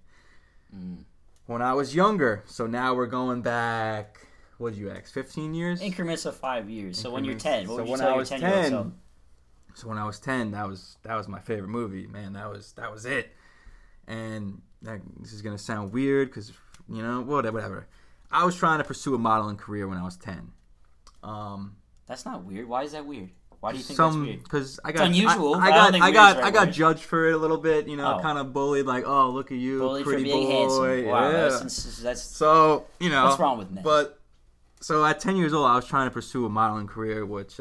when I was younger, so now we're going back, what did you ask, 15 years? Increments of 5 years. So when you're 10, what would you tell your 10-year-old self? So when I was 10, that was my favorite movie, man. That was it. And this is gonna sound weird, cause whatever. I was trying to pursue a modeling career when I was 10. That's not weird. Why is that weird? Why do you think that's weird? Because I got judged for it a little bit. Kind of bullied. Like, oh, look at you, bullied pretty for being boy. Handsome. Wow, yeah. that's what's wrong with men? But so at 10 years old, I was trying to pursue a modeling career, which.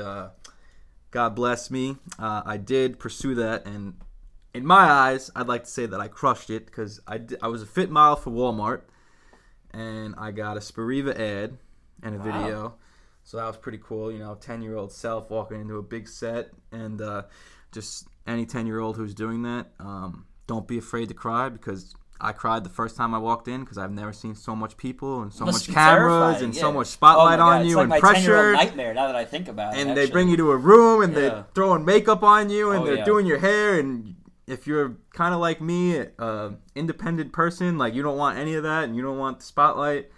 God bless me. I did pursue that, and in my eyes, I'd like to say that I crushed it because I was a fit model for Walmart, and I got a Spiriva ad and a video, so that was pretty cool. 10-year-old self walking into a big set, and just any 10-year-old who's doing that, don't be afraid to cry because I cried the first time I walked in because I've never seen so much people and so much cameras and so much spotlight on you and pressure. It's like my 10-year-old nightmare now that I think about it. And they bring you to a room and they're throwing makeup on you and they're doing your hair. And if you're kind of like me, independent person, like you don't want any of that and you don't want the spotlight.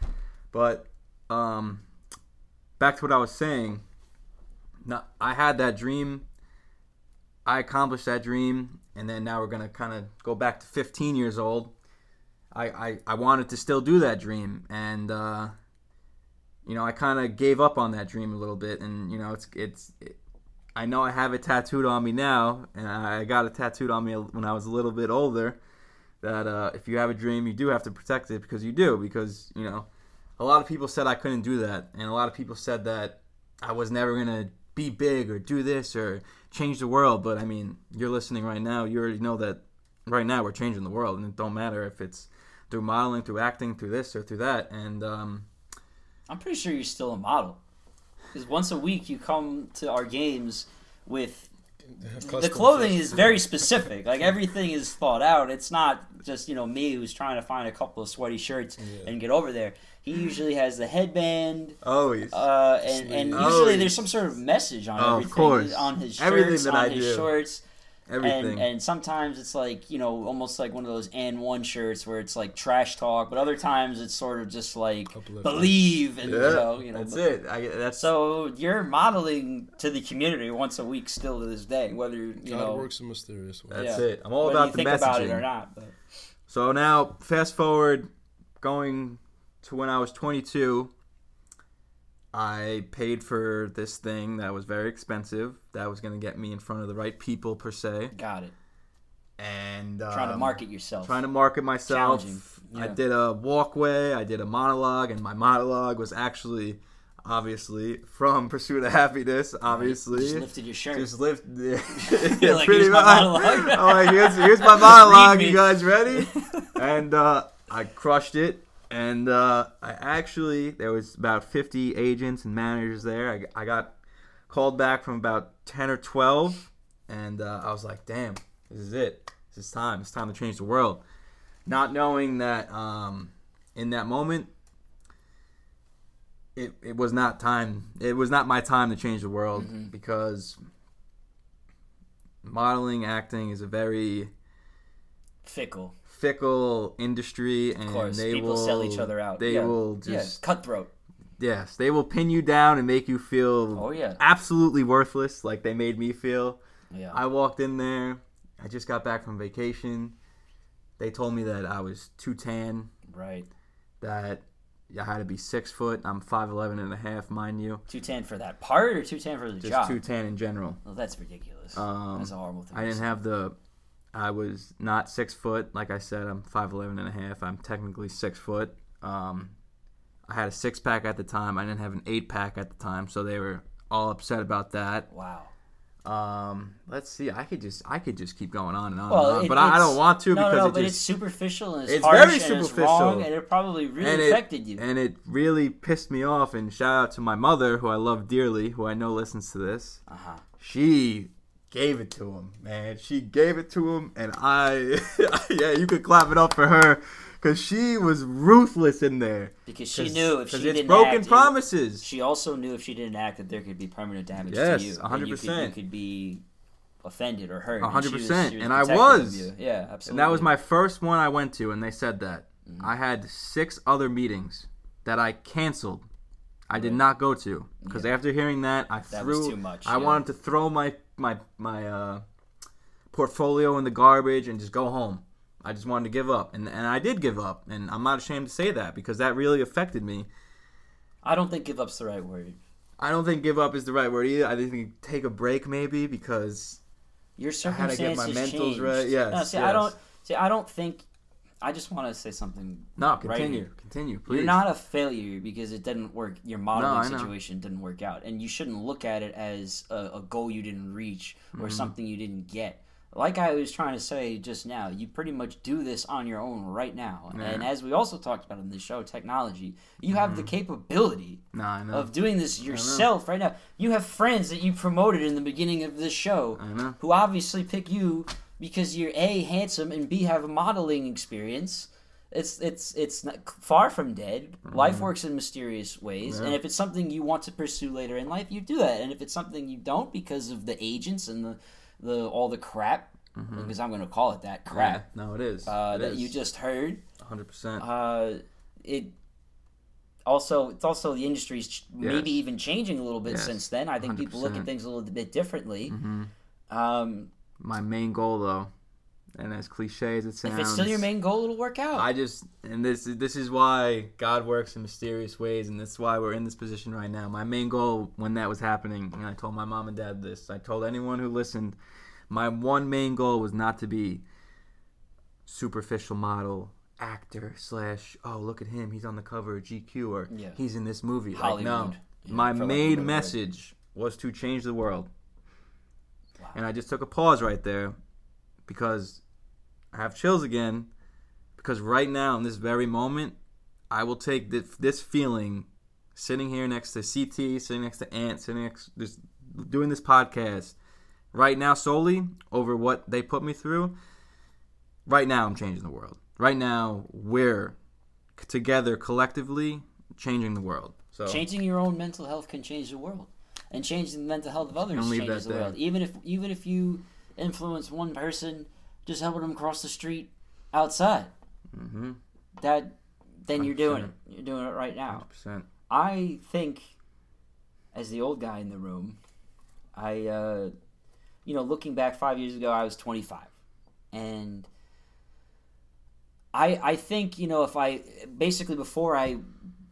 But back to what I was saying, I had that dream. I accomplished that dream. And then now we're going to kind of go back to 15 years old. I wanted to still do that dream, and you know, I kind of gave up on that dream a little bit, and you know, it's I know I have it tattooed on me now, and I got it tattooed on me when I was a little bit older, that if you have a dream, you do have to protect it, because you know, a lot of people said I couldn't do that, and a lot of people said that I was never gonna be big or do this or change the world. But I mean, you're listening right now, you already know that right now we're changing the world, and it don't matter if it's through modeling, through acting, through this or through that. And I'm pretty sure you're still a model, because once a week you come to our games with the clothing is very specific. Like, everything is thought out. It's not just, you know, me who's trying to find a couple of sweaty shirts and get over there. He usually has the headband. Always. And usually there's some sort of message on everything. Of course. On his shirts, everything that on I his do. Shorts. Everything. And sometimes it's like, you know, almost like one of those and one shirts where it's like trash talk, but other times it's sort of just like believe, and you know that's it. So you're modeling to the community once a week still to this day, whether you know God works in mysterious ways. That's it. I'm all whether about you the think messaging about it or not. But. So now fast forward, going to when I was 22, I paid for this thing that was very expensive, that was going to get me in front of the right people, per se. Got it. And trying to market yourself. Trying to market myself. Yeah. I did a walkway, I did a monologue, and my monologue was actually, obviously, from Pursuit of Happyness, obviously. Just lifted your shirt. Yeah, like, pretty much. Here's my monologue, you guys ready? And I crushed it. And I actually, there was about 50 agents and managers there. I got called back from about 10 or 12, and I was like, damn, this is it. This is time. It's time to change the world. Not knowing that in that moment, it was not time. It was not my time to change the world, because modeling, acting is a very... Fickle industry, and of course, people sell each other out. They will just cutthroat. Yes, they will pin you down and make you feel absolutely worthless, like they made me feel. Yeah. I walked in there. I just got back from vacation. They told me that I was too tan. Right. That I had to be 6 foot. I'm 5'11 and a half, mind you. Too tan for that part, or too tan for the job? Just too tan in general. Well, that's ridiculous. That's a horrible thing. I didn't have the. I was not 6 foot. Like I said, I'm 5'11 and a half. I'm technically 6 foot. I had a six pack at the time. I didn't have an eight pack at the time, so they were all upset about that. Wow. Let's see. I could just keep going on and on. Well, and on. But I don't want to because but it's superficial and it's harsh very superficial. And it's wrong, and it probably really affected you. And it really pissed me off. And shout out to my mother, who I love dearly, who I know listens to this. She gave it to him, man. She gave it to him, and I... yeah, you could clap it up for her, because she was ruthless in there. Because she knew if she didn't act... broken promises. She also knew if she didn't act that there could be permanent damage to you. Yes, 100%. You could be offended or hurt. 100%, and I was. Yeah, absolutely. And that was my first one I went to, and they said that. Mm-hmm. I had 6 other meetings that I canceled. I did not go to, because after hearing that, that was too much. I wanted to throw my portfolio in the garbage and just go home. I just wanted to give up, and I did give up, and I'm not ashamed to say that, because that really affected me. I don't think give up's the right word. I don't think give up is the right word either. I think take a break, maybe, because your circumstances changed. I had to get my mentals right. Yes, no, see, yes. I don't think. I just want to say something. No, continue. Right, continue, please. You're not a failure because it didn't work. Your modeling situation didn't work out. And you shouldn't look at it as a goal you didn't reach or something you didn't get. Like I was trying to say just now, you pretty much do this on your own right now. Yeah. And as we also talked about in the show, technology, you have the capability of doing this yourself right now. You have friends that you promoted in the beginning of this show who obviously pick you because you're A, handsome, and B, have a modeling experience. It's not far from dead. Life works in mysterious ways, and if it's something you want to pursue later in life, you do that. And if it's something you don't because of the agents and the all the crap, because I'm going to call it that crap. Yeah. No, it is that you just heard. 100%. It's also the industry's maybe even changing a little bit since then. I think 100%. People look at things a little bit differently. My main goal, though, And as cliche as it sounds, if it's still your main goal, it'll work out. This is why God works in mysterious ways, and that's why we're in this position right now. My main goal when that was happening, and I told my mom and dad this, I told anyone who listened, my one main goal was not to be superficial model, actor / oh, look at him, he's on the cover of GQ, or he's in this movie. Hollywood. Like, no, yeah, my main message was to change the world. Wow. And I just took a pause right there, because I have chills again, because right now in this very moment, I will take this feeling, sitting here next to CT, sitting next to Ant, sitting next, just doing this podcast right now solely over what they put me through. Right now, I'm changing the world. Right now, we're together collectively changing the world. So changing your own mental health can change the world, and changing the mental health of others changes the world. Even if you influence one person, just helping them cross the street outside. Mm-hmm. Then you're doing it. You're doing it right now. 100%. I think, as the old guy in the room, I looking back 5 years ago, I was 25, and I think, if I basically, before I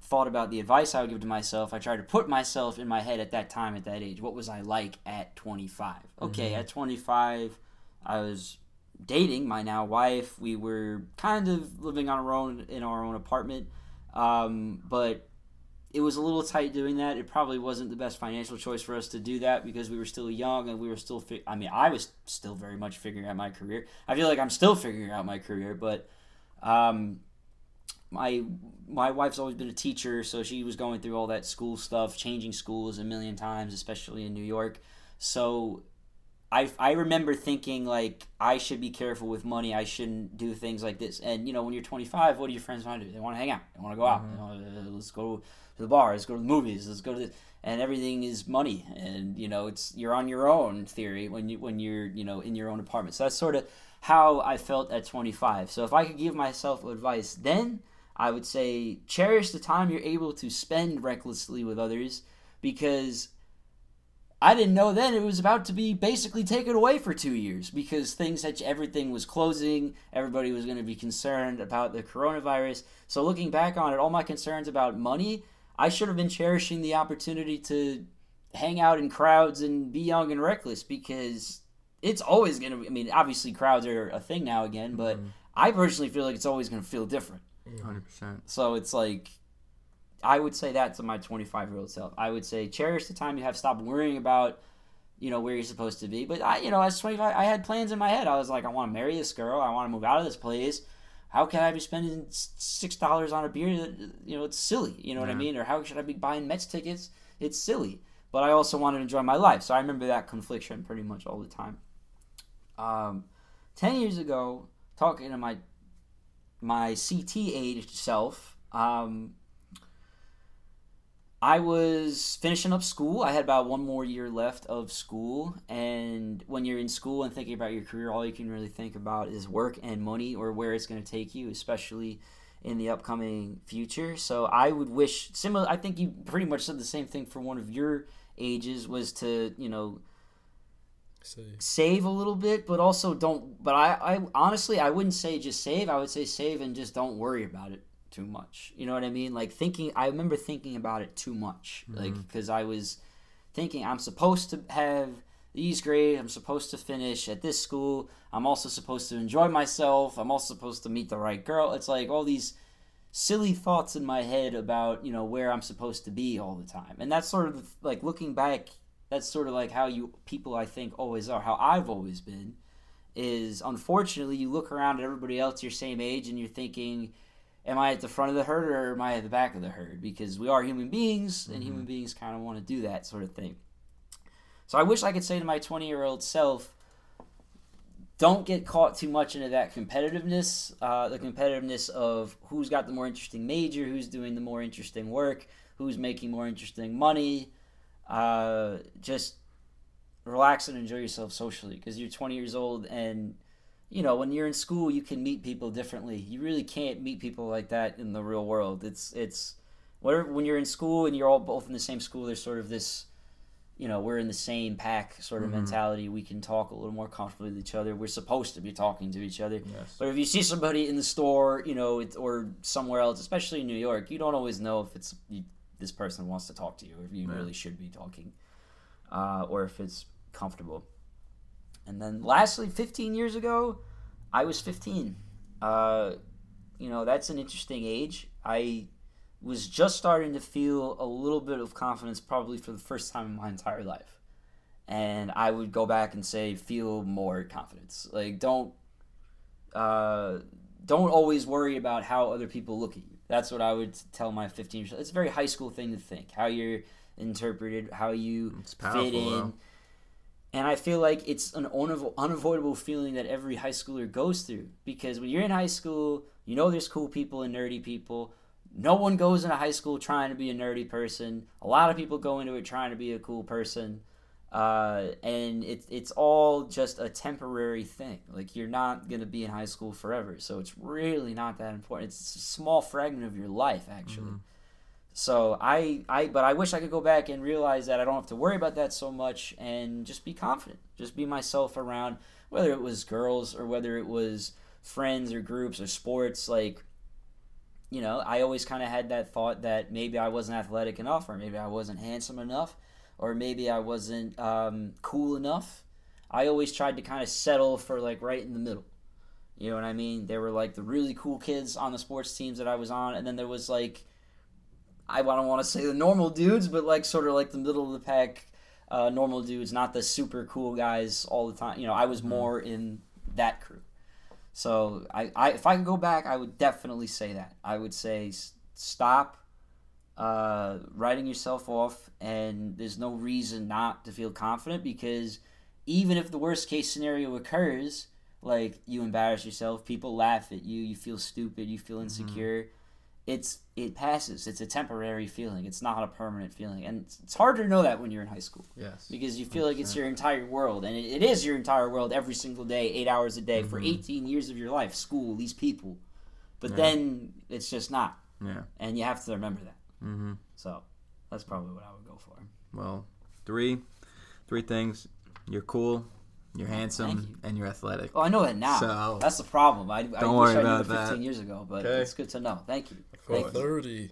thought about the advice I would give to myself, I tried to put myself in my head at that time, at that age. What was I like at 25? Okay, mm-hmm. At 25, I was dating my now wife. We were kind of living on our own in our own apartment, but it was a little tight doing that. It probably wasn't the best financial choice for us to do that, because we were still young, and we were still I was still very much figuring out my career. I feel like I'm still figuring out my career, but my wife's always been a teacher, so she was going through all that school stuff, changing schools a million times, especially in New York. So I remember thinking, like, I should be careful with money. I shouldn't do things like this. And, when you're 25, what do your friends want to do? They want to hang out. They want to go out. Mm-hmm. Let's go to the bar. Let's go to the movies. Let's go to this. And everything is money. And, it's you're on your own, in theory, when you're in your own apartment. So that's sort of how I felt at 25. So if I could give myself advice then, I would say cherish the time you're able to spend recklessly with others, because I didn't know then it was about to be basically taken away for 2 years, because everything was closing, everybody was going to be concerned about the coronavirus. So looking back on it, all my concerns about money, I should have been cherishing the opportunity to hang out in crowds and be young and reckless, because it's always going to be, obviously crowds are a thing now again, but mm-hmm. I personally feel like it's always going to feel different. 100%. So it's like, I would say that to my 25-year-old self. I would say cherish the time you have. Stop worrying about, where you're supposed to be. But I, as 25, I had plans in my head. I was like, I want to marry this girl. I want to move out of this place. How can I be spending $6 on a beer? It's silly. What I mean? Or how should I be buying Mets tickets? It's silly. But I also wanted to enjoy my life. So I remember that confliction pretty much all the time. 10 years ago, talking to my CT aged self, I was finishing up school. I had about one more year left of school, and when you're in school and thinking about your career, all you can really think about is work and money, or where it's going to take you, especially in the upcoming future. So I would wish similar. I think you pretty much said the same thing for one of your ages, was to save a little bit, but also don't. But I honestly, I wouldn't say just save. I would say save and just don't worry about it too much. You know what I mean? Like I remember thinking about it too much, mm-hmm. like, because I was thinking I'm supposed to have these grades. I'm supposed to finish at this school. I'm also supposed to enjoy myself. I'm also supposed to meet the right girl. It's like all these silly thoughts in my head about, where I'm supposed to be all the time. And that's sort of like looking back, that's sort of like how people I think always are, how I've always been, is unfortunately you look around at everybody else your same age and you're thinking, am I at the front of the herd or am I at the back of the herd? Because we are human beings, mm-hmm. and human beings kind of want to do that sort of thing. So I wish I could say to my 20-year-old self, don't get caught too much into that competitiveness, the competitiveness of who's got the more interesting major, who's doing the more interesting work, who's making more interesting money. Just relax and enjoy yourself socially, because you're 20 years old, and when you're in school you can meet people differently. You really can't meet people like that in the real world. It's whatever. When you're in school and you're all both in the same school, there's sort of this you know, we're in the same pack sort of mentality. We can talk a little more comfortably with each other. We're supposed to be talking to each other. Yes. But if you see somebody in the store, you know, or somewhere else, especially in New York, you don't always know if it's this person wants to talk to you, or if you really should be talking, or if it's comfortable. And then lastly, 15 years ago, I was 15. You know, that's an interesting age. I was just starting to feel a little bit of confidence probably for the first time in my entire life. And I would go back and say, feel more confidence. Like, don't always worry about how other people look at you. That's what I would tell my 15-year-old. It's a very high school thing to think, how you're interpreted, how you fit in. Though. And I feel like it's an unavoidable feeling that every high schooler goes through. Because when you're in high school, you know there's cool people and nerdy people. No one goes into high school trying to be a nerdy person. A lot of people go into it trying to be a cool person. And it's all just a temporary thing. Like, you're not going to be in high school forever. So it's really not that important. It's a small fragment of your life, actually. So I wish I could go back and realize that I don't have to worry about that so much and just be confident. Just be myself around, whether it was girls or whether it was friends or groups or sports. Like, you know, I always kind of had that thought that maybe I wasn't athletic enough, or maybe I wasn't handsome enough, or maybe I wasn't cool enough. I always tried to kind of settle for, like, right in the middle. You know what I mean? There were, like, the really cool kids on the sports teams that I was on, and then there was, like, I don't want to say the normal dudes, but like sort of like the middle of the pack normal dudes, not the super cool guys all the time. You know, I was more in that crew. So I if I could go back, I would definitely say that. I would say stop writing yourself off, and there's no reason not to feel confident, because even if the worst case scenario occurs, like you embarrass yourself, people laugh at you, you feel stupid, you feel insecure, it passes. It's a temporary feeling. It's not a permanent feeling. And it's hard to know that when you're in high school. Yes. Because you feel like it's your entire world. And it is your entire world every single day, 8 hours a day, for 18 years of your life. School, these people. But then it's just not. Yeah. And you have to remember that. So that's probably what I would go for. Well, three things. You're cool. You're handsome, and you're athletic. Oh, I know that now. So, that's the problem. I wish I knew that 15 years ago, but it's good to know. Thank you. For 30,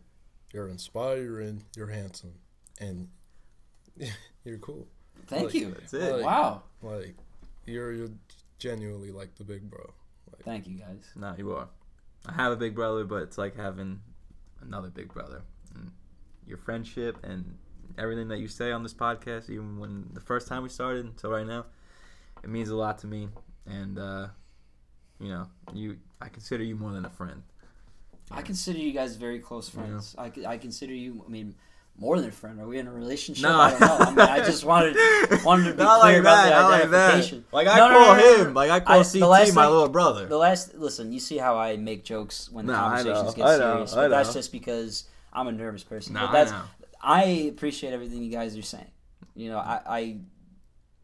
you're inspiring, you're handsome, and you're cool. Thank you. That's it. Wow. Like, you're genuinely like the big bro. Like, thank you, guys. No, you are. I have a big brother, but it's like having another big brother. And your friendship and everything that you say on this podcast, even when the first time we started until right now, it means a lot to me, and you know, I consider you more than a friend. Yeah. I consider you guys very close friends. Yeah. I consider you, I mean, more than a friend. Are we in a relationship? No. I don't know. I mean, I just wanted to be not clear like about that, the identification. I call CT my little brother. Listen, you see how I make jokes when the conversations get serious. But that's just because I'm a nervous person. But I appreciate everything you guys are saying. You know, I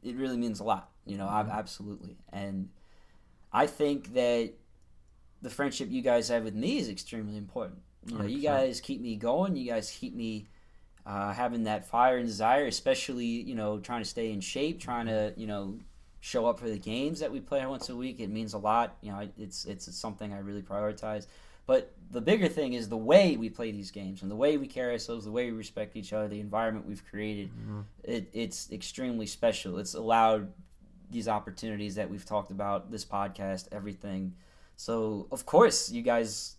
it really means a lot. You know, absolutely. And I think that the friendship you guys have with me is extremely important. You know, 100%. You guys keep me going. You guys keep me having that fire and desire, especially, you know, trying to stay in shape, trying to, you know, show up for the games that we play once a week. It means a lot. You know, it's something I really prioritize. But the bigger thing is the way we play these games and the way we carry ourselves, the way we respect each other, the environment we've created. It's extremely special. It's allowed these opportunities that we've talked about, this podcast, everything. So of course you guys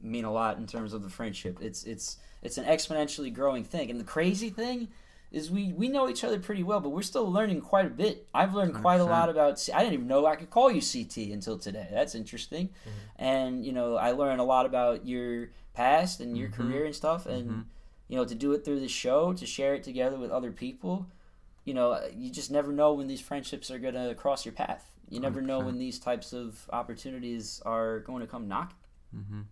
mean a lot in terms of the friendship. It's an exponentially growing thing. And the crazy thing is we know each other pretty well, but we're still learning quite a bit. I've learned quite a lot about, I didn't even know I could call you CT until today. That's interesting. And, you know, I learned a lot about your past and your career and stuff. And, you know, to do it through the show, to share it together with other people, you know, you just never know when these friendships are going to cross your path. You never know when these types of opportunities are going to come knocking.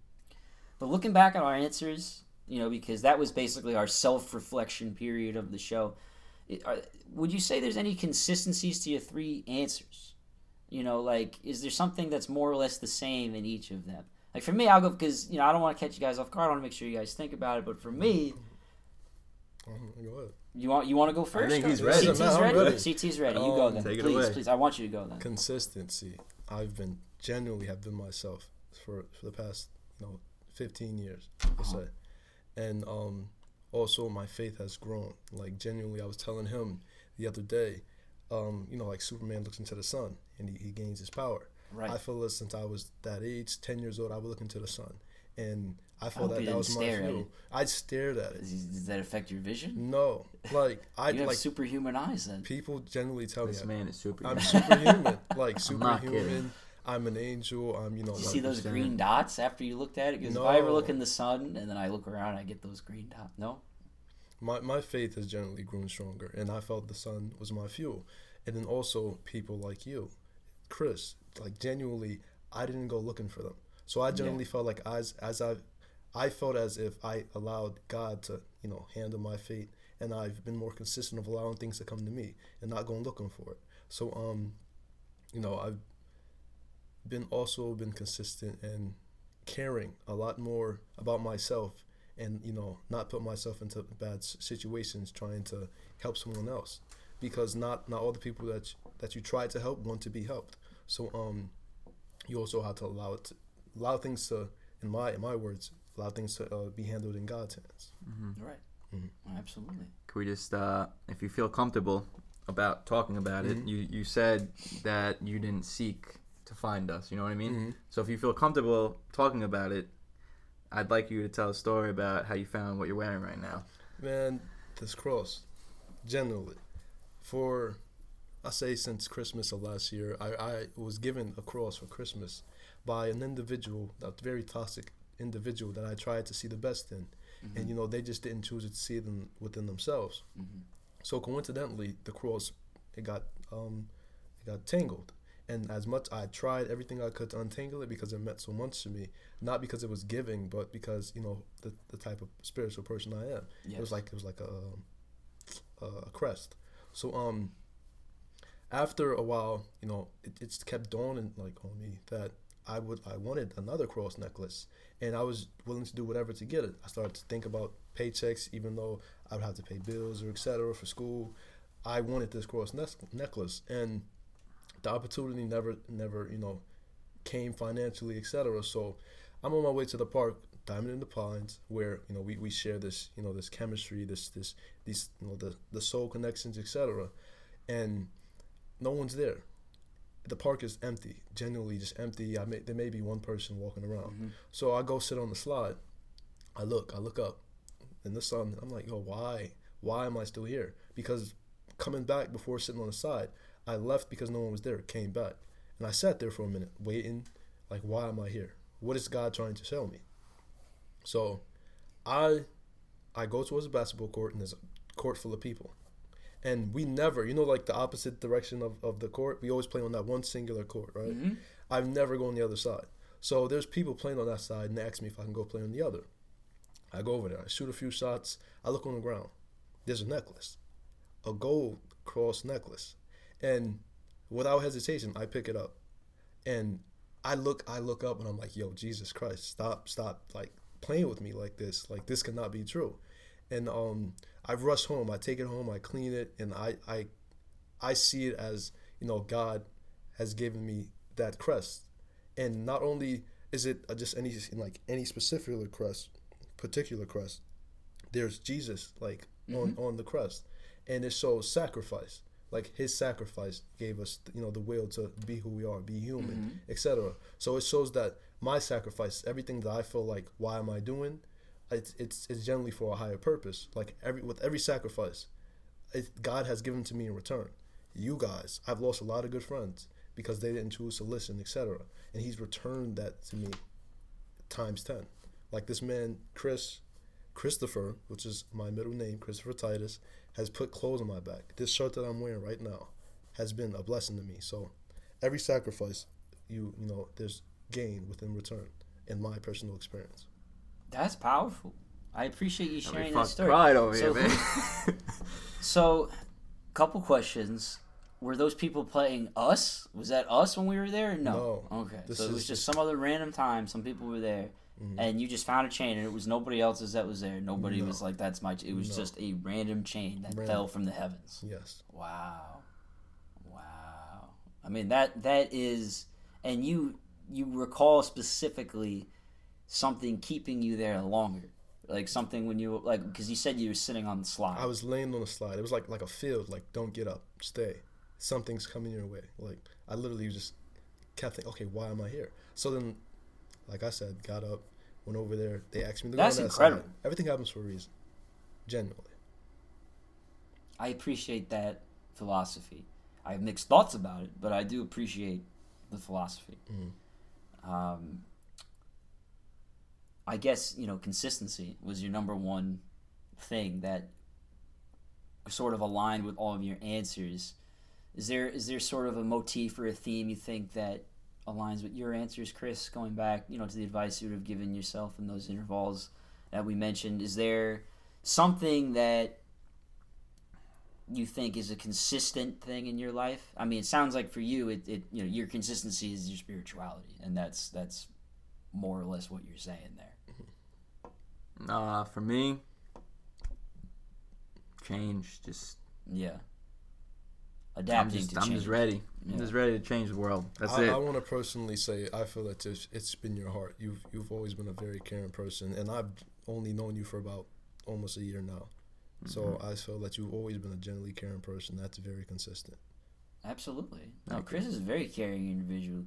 But looking back at our answers, you know, because that was basically our self-reflection period of the show, would you say there's any consistencies to your three answers? You know, like, is there something that's more or less the same in each of them? Like, for me, I'll go, because, you know, I don't want to catch you guys off guard. I want to make sure you guys think about it. But for me, You want to go first? I think he's ready. CT's ready. You go then. Take it away. Please. I want you to go then. Consistency. I've genuinely been myself for the past 15 years, let's say. And also my faith has grown. Like genuinely, I was telling him the other day, like Superman looks into the sun and he gains his power. Right. I feel as since I was that age, 10 years old, I would look into the sun. And I felt that was my view. I stared at it. Does that affect your vision? No. Like I you have superhuman eyes then. People generally tell me this man is superhuman. I'm superhuman. Superhuman. I'm an angel. You see those green dots after you looked at it? Because if I ever look in the sun and then I look around, I get those green dots. No? My faith has generally grown stronger, and I felt the sun was my fuel. And then also people like you, Chris, genuinely, I didn't go looking for them. So I generally felt like I felt as if I allowed God to, handle my fate, and I've been more consistent of allowing things to come to me and not going looking for it. So, I've been consistent and caring a lot more about myself and, not put myself into bad situations trying to help someone else, because not all the people that you try to help want to be helped. So, you also have to allow things to, in my words, allow things to be handled in God's hands. Mm-hmm. Right. Mm-hmm. Absolutely. Can we just, if you feel comfortable about talking about it, you said that you didn't seek to find us. You know what I mean? Mm-hmm. So if you feel comfortable talking about it, I'd like you to tell a story about how you found what you're wearing right now. Man, this cross, generally, I say since Christmas of last year, I was given a cross for Christmas by an individual, a very toxic individual that I tried to see the best in. Mm-hmm. And, they just didn't choose to see them within themselves. Mm-hmm. So coincidentally, the cross, it got tangled. And as much I tried everything I could to untangle it because it meant so much to me, not because it was giving, but because, the type of spiritual person I am. Yes. It was like a crest. So, after a while, it's kept dawning on me that I wanted another cross necklace, and I was willing to do whatever to get it. I started to think about paychecks, even though I would have to pay bills or etc. for school. I wanted this cross necklace, and the opportunity never came financially, etc. So I'm on my way to the park, Diamond in the Pines, where we share this this chemistry, these soul connections, etc. And no one's there. The park is empty, genuinely just empty. There may be one person walking around. Mm-hmm. So I go sit on the slide. I look up in the sun. I'm like, yo, why am I still here? Because coming back before sitting on the side, I left because no one was there, came back. And I sat there for a minute, waiting, why am I here? What is God trying to tell me? So I go towards the basketball court, and there's a court full of people. And we never, the opposite direction of the court, we always play on that one singular court, right? Mm-hmm. I've never gone on the other side. So there's people playing on that side, and they ask me if I can go play on the other. I go over there. I shoot a few shots. I look on the ground. There's a necklace, a gold cross necklace. And without hesitation, I pick it up. And I look up, and I'm like, yo, Jesus Christ, stop, playing with me like this. This cannot be true. And I rush home. I take it home. I clean it, and I see it as God has given me that crest. And not only is it just any specific crest, particular crest. There's Jesus on the crest, and it shows sacrifice. His sacrifice gave us the will to be who we are, be human, etc. So it shows that my sacrifice, everything that I feel why am I doing? It's generally for a higher purpose. With every sacrifice, God has given to me in return. You guys, I've lost a lot of good friends because they didn't choose to listen, etc. And He's returned that to me times 10. This man, Christopher, which is my middle name, Christopher Titus, has put clothes on my back. This shirt that I'm wearing right now has been a blessing to me. So every sacrifice, there's gain within return in my personal experience. That's powerful. I appreciate you sharing that story. Over so, here, man. So, couple questions. were those people playing us? Was that us when we were there? No. Okay. So it was just some other random time. Some people were there. Mm-hmm. And you just found a chain, and it was nobody else's that was there. Nobody was like, that's my chain. It was just a random chain that fell from the heavens. Yes. Wow. I mean, that is... And you recall specifically something keeping you there longer. Like something when you... like because you said you were sitting on the slide. I was laying on the slide. It was like a field. Like, don't get up. Stay. Something's coming your way. Like, I literally just kept thinking, okay, why am I here? So then... like I said, got up, went over there. They asked me to go on that incredible. Side. Everything happens for a reason, genuinely. I appreciate that philosophy. I have mixed thoughts about it, but I do appreciate the philosophy. Mm-hmm. I guess, consistency was your number one thing that sort of aligned with all of your answers. Is there sort of a motif or a theme you think that aligns with your answers, Chris, going back, to the advice you would have given yourself in those intervals that we mentioned? Is there something that you think is a consistent thing in your life? I mean, it sounds like for you, it your consistency is your spirituality, and that's more or less what you're saying there. For me, change, just... yeah. Adapting to change. I'm just ready. Yeah. I'm just ready to change the world. That's it. I want to personally say I feel that it's been your heart. You've always been a very caring person, and I've only known you for about almost a year now. Mm-hmm. So I feel that you've always been a genuinely caring person. That's very consistent. Absolutely. No, Chris is a very caring individual.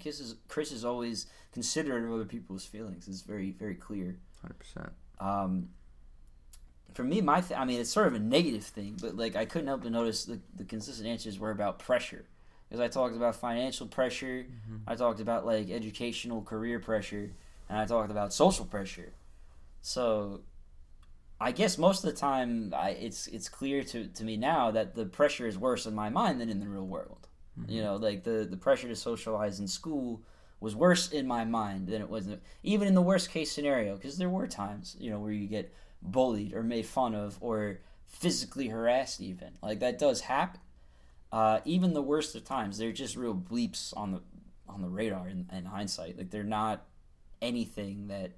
Chris is always considerate of other people's feelings. It's very, very clear. 100%. For me, it's sort of a negative thing, but like I couldn't help but notice the consistent answers were about pressure, because I talked about financial pressure, mm-hmm. I talked about like educational career pressure, and I talked about social pressure. So, I guess most of the time, it's clear to me now that the pressure is worse in my mind than in the real world. Mm-hmm. The pressure to socialize in school was worse in my mind than it was even in the worst case scenario, because there were times where you get bullied or made fun of or physically harassed, even like that does happen. Even the worst of times, they're just real bleeps on the radar in hindsight. Like they're not anything that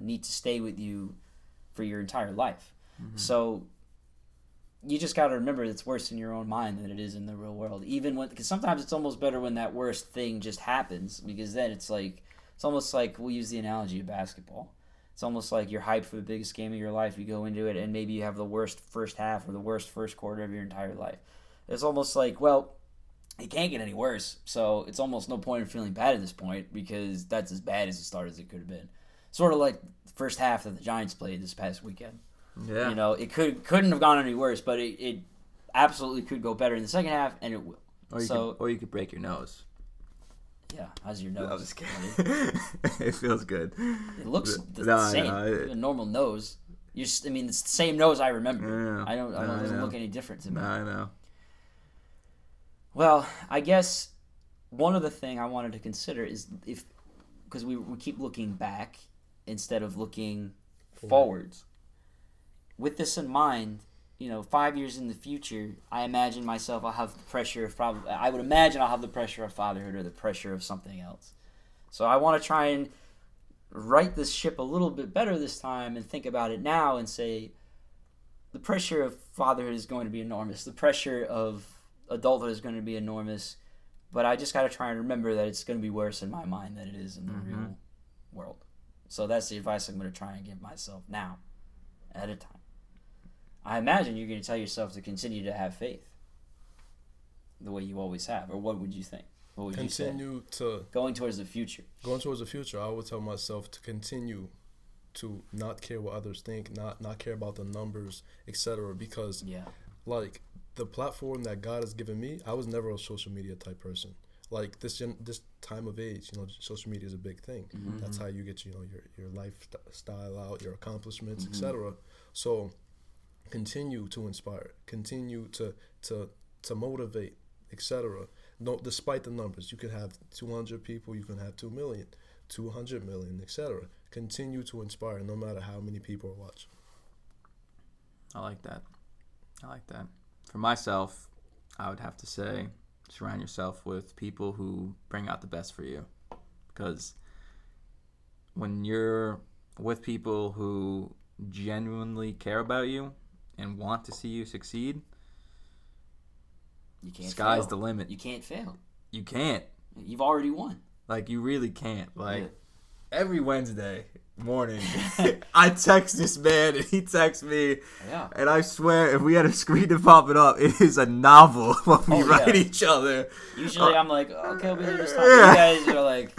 need to stay with you for your entire life. Mm-hmm. So you just got to remember it's worse in your own mind than it is in the real world. Even when, because sometimes it's almost better when that worst thing just happens, because then it's like, it's almost like, we'll use the analogy of basketball. It's almost like you're hyped for the biggest game of your life. You go into it, and maybe you have the worst first half or the worst first quarter of your entire life. It's almost like, well, it can't get any worse, so it's almost no point in feeling bad at this point, because that's as bad as a start as it could have been. Sort of like the first half that the Giants played this past weekend. Yeah. It couldn't have gone any worse, but it absolutely could go better in the second half, and it will. Or you could break your nose. Yeah, how's your nose? I was kidding. It feels good. It looks the same. A normal nose. It's the same nose I remember. Yeah, it doesn't look any different to me. I know. Well, I guess one other thing I wanted to consider is because we keep looking back instead of looking forwards. With this in mind, 5 years in the future, I imagine myself, I'll have the pressure of I would imagine I'll have the pressure of fatherhood or the pressure of something else. So I want to try and right this ship a little bit better this time and think about it now and say, the pressure of fatherhood is going to be enormous. The pressure of adulthood is going to be enormous. But I just got to try and remember that it's going to be worse in my mind than it is in the mm-hmm. real world. So that's the advice I'm going to try and give myself now at a time. I imagine you're going to tell yourself to continue to have faith the way you always have. Or what would you think? What would you say? Continue to... going towards the future. Going towards the future, I would tell myself to continue to not care what others think, not care about the numbers, etc. Because, the platform that God has given me, I was never a social media type person. Like, this time of age, social media is a big thing. Mm-hmm. That's how you get, your lifestyle out, your accomplishments, mm-hmm. etc. So... continue to inspire, continue to motivate, etc. No, despite the numbers, you can have 200 people, you can have 2 million, 200 million, etc. Continue to inspire, no matter how many people are watching. I like that. For myself, I would have to say surround yourself with people who bring out the best for you, because when you're with people who genuinely care about you and want to see you succeed, you can't sky's fail. The limit. You can't fail. You can't. You've already won. Like, you really can't. Like, every Wednesday morning, I text this man and he texts me. Yeah. And I swear, if we had a screen to pop it up, it is a novel when we write each other. Usually I'm like, okay, we'll be here this time. You guys are like,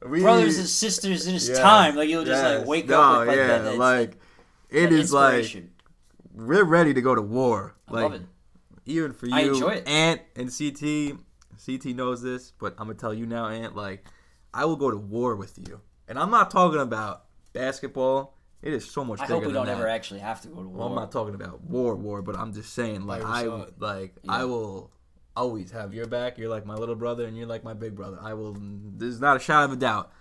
brothers and sisters in his time. Like, you'll just like wake up with that. Like, it is like, we're ready to go to war. Like, I love it. Even for you, I enjoy it. Ant and CT. CT knows this, but I'm going to tell you now, Ant, like, I will go to war with you. And I'm not talking about basketball. It is so much bigger than that. I hope we don't ever actually have to go to war. Well, I'm not talking about war, but I'm just saying, like, I will always have your back. You're like my little brother, and you're like my big brother. I will, there's not a shadow of a doubt.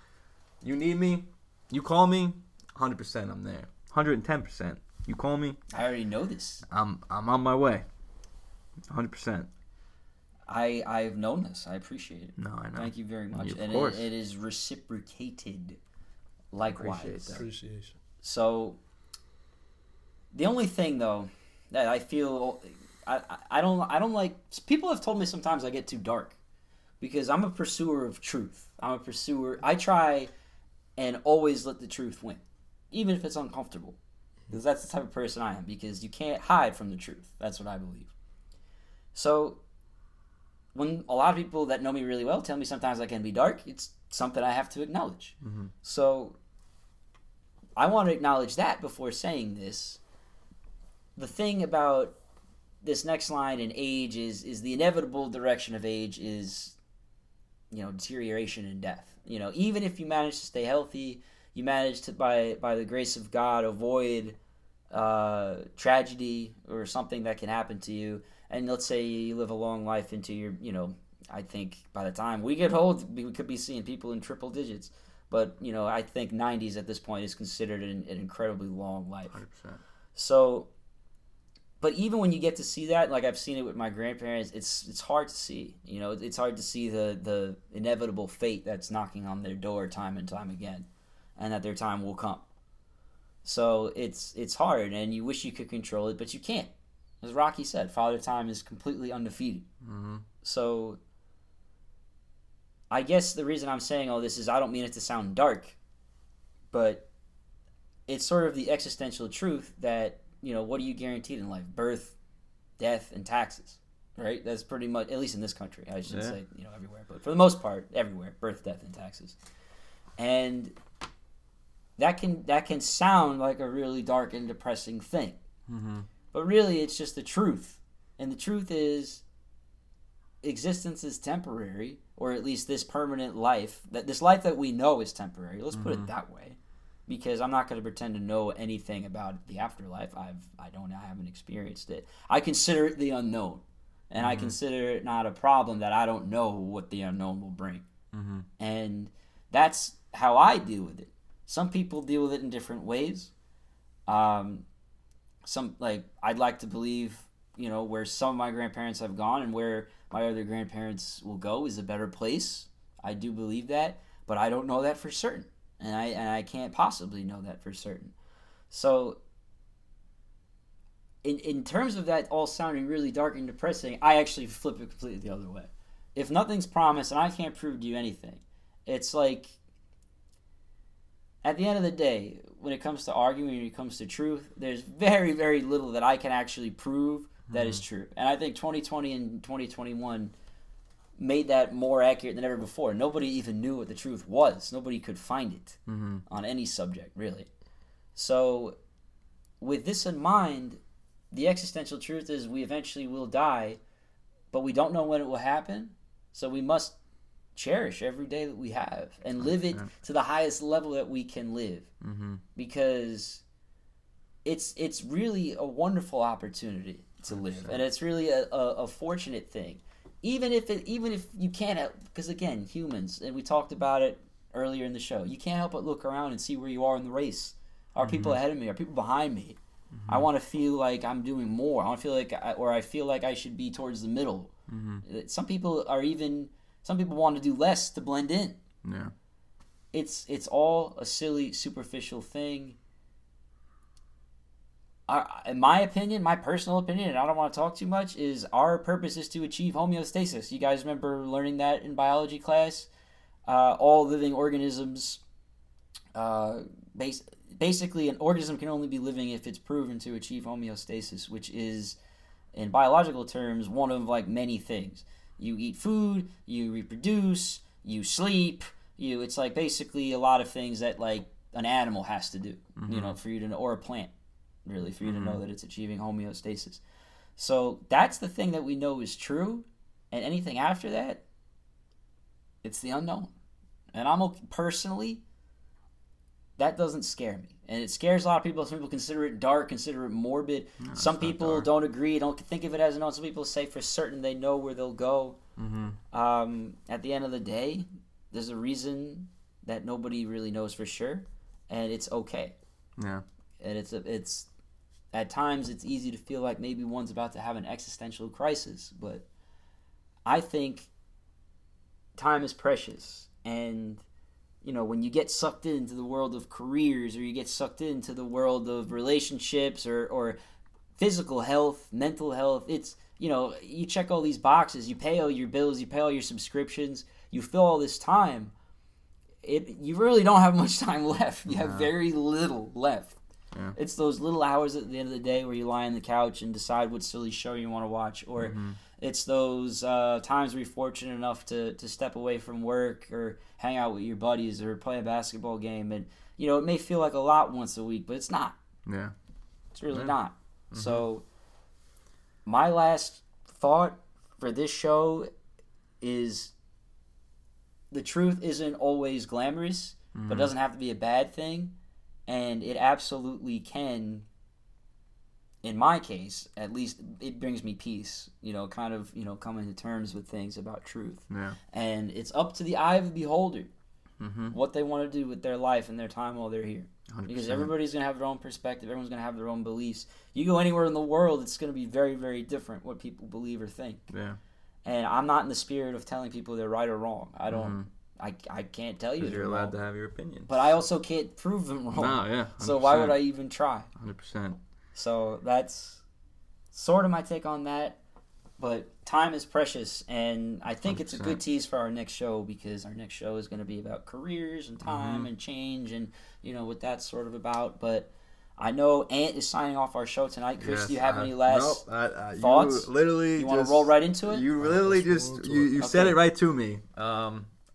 You need me, you call me, 100% I'm there. 110%. You call me. I already know this. I'm on my way. 100%. I've known this. I appreciate it. No, I know. Thank you very much. And it is reciprocated likewise. Appreciation. So the only thing though that I feel I don't like, people have told me sometimes I get too dark because I'm a pursuer of truth. I try and always let the truth win, even if it's uncomfortable. Because that's the type of person I am, because you can't hide from the truth. That's what I believe. So when a lot of people that know me really well tell me sometimes I can be dark, it's something I have to acknowledge. Mm-hmm. So I want to acknowledge that before saying this. The thing about this next line in age is the inevitable direction of age is, deterioration and death. Even if you manage to stay healthy, you manage to, by the grace of God, avoid tragedy or something that can happen to you. And let's say you live a long life into your, I think by the time we get old, we could be seeing people in triple digits. But, I think 90s at this point is considered an incredibly long life. 100%. So, but even when you get to see that, like I've seen it with my grandparents, it's hard to see. It's hard to see the inevitable fate that's knocking on their door time and time again, and that their time will come. So it's hard, and you wish you could control it, but you can't. As Rocky said, Father Time is completely undefeated. Mm-hmm. So I guess the reason I'm saying all this is I don't mean it to sound dark, but it's sort of the existential truth that, what are you guaranteed in life? Birth, death, and taxes, right? That's pretty much, at least in this country, I should say, everywhere. But for the most part, everywhere, birth, death, and taxes. And that can sound like a really dark and depressing thing. Mm-hmm. But really, it's just the truth. And the truth is existence is temporary, or at least this permanent life, that this life that we know is temporary. Let's put it that way, because I'm not going to pretend to know anything about the afterlife. I haven't experienced it. I consider it the unknown, and I consider it not a problem that I don't know what the unknown will bring. Mm-hmm. And that's how I deal with it. Some people deal with it in different ways. Some, like, I'd like to believe, where some of my grandparents have gone and where my other grandparents will go is a better place. I do believe that, but I don't know that for certain, and I can't possibly know that for certain. So, in terms of that all sounding really dark and depressing, I actually flip it completely the other way. If nothing's promised and I can't prove to you anything, it's like, at the end of the day, when it comes to arguing, when it comes to truth, there's very, very little that I can actually prove that is true. And I think 2020 and 2021 made that more accurate than ever before. Nobody even knew what the truth was. Nobody could find it on any subject, really. So with this in mind, the existential truth is we eventually will die, but we don't know when it will happen, so we must cherish every day that we have and live it to the highest level that we can live, because it's really a wonderful opportunity to live, and it's really a fortunate thing, even if you can't help, because again, humans, and we talked about it earlier in the show, you can't help but look around and see where you are in the race. Are people ahead of me? Are people behind me? Mm-hmm. I want to feel like I'm doing more. I want to feel like I feel like I should be towards the middle. Mm-hmm. Some people want to do less to blend in. Yeah. It's all a silly, superficial thing. In my opinion, my personal opinion, and I don't want to talk too much, is our purpose is to achieve homeostasis. You guys remember learning that in biology class? All living organisms, basically an organism can only be living if it's proven to achieve homeostasis, which is, in biological terms, one of like many things. You eat food, you reproduce, you sleep, it's like basically a lot of things that like an animal has to do, mm-hmm. For you to know, or a plant, really, for you mm-hmm. to know that it's achieving homeostasis. So that's the thing that we know is true, and anything after that, it's the unknown. And I'm okay, personally, that doesn't scare me. And it scares a lot of people. Some people consider it dark, consider it morbid. No, some people don't agree, don't think of it as unknown. Some people say for certain they know where they'll go. Mm-hmm. At the end of the day, there's a reason that nobody really knows for sure, and it's okay. Yeah. And it's at times it's easy to feel like maybe one's about to have an existential crisis, but I think time is precious, and when you get sucked into the world of careers, or you get sucked into the world of relationships, or physical health, mental health, it's you check all these boxes, you pay all your bills, you pay all your subscriptions, you fill all this time, you really don't have much time left. You have very little left. Yeah. It's those little hours at the end of the day where you lie on the couch and decide what silly show you want to watch, or mm-hmm. it's those times where you're fortunate enough to step away from work or hang out with your buddies or play a basketball game. And, it may feel like a lot once a week, but it's not. Yeah. It's really not. Mm-hmm. So my last thought for this show is the truth isn't always glamorous, mm-hmm. but it doesn't have to be a bad thing. And it absolutely can, in my case, at least it brings me peace, coming to terms with things about truth. Yeah. And it's up to the eye of the beholder mm-hmm. what they want to do with their life and their time while they're here. 100%. Because everybody's going to have their own perspective. Everyone's going to have their own beliefs. You go anywhere in the world, it's going to be very, very different what people believe or think. Yeah. And I'm not in the spirit of telling people they're right or wrong. I don't... Mm-hmm. I can't tell you. Because you're allowed to have your opinion. But I also can't prove them wrong. No, yeah. 100%. So why would I even try? 100%. So that's sort of my take on that. But time is precious, and I think 100%. It's a good tease for our next show, because our next show is going to be about careers and time mm-hmm. and change and, what that's sort of about. But I know Ant is signing off our show tonight. Chris, do you have any last thoughts? You want to roll right into it? You literally you said it right to me.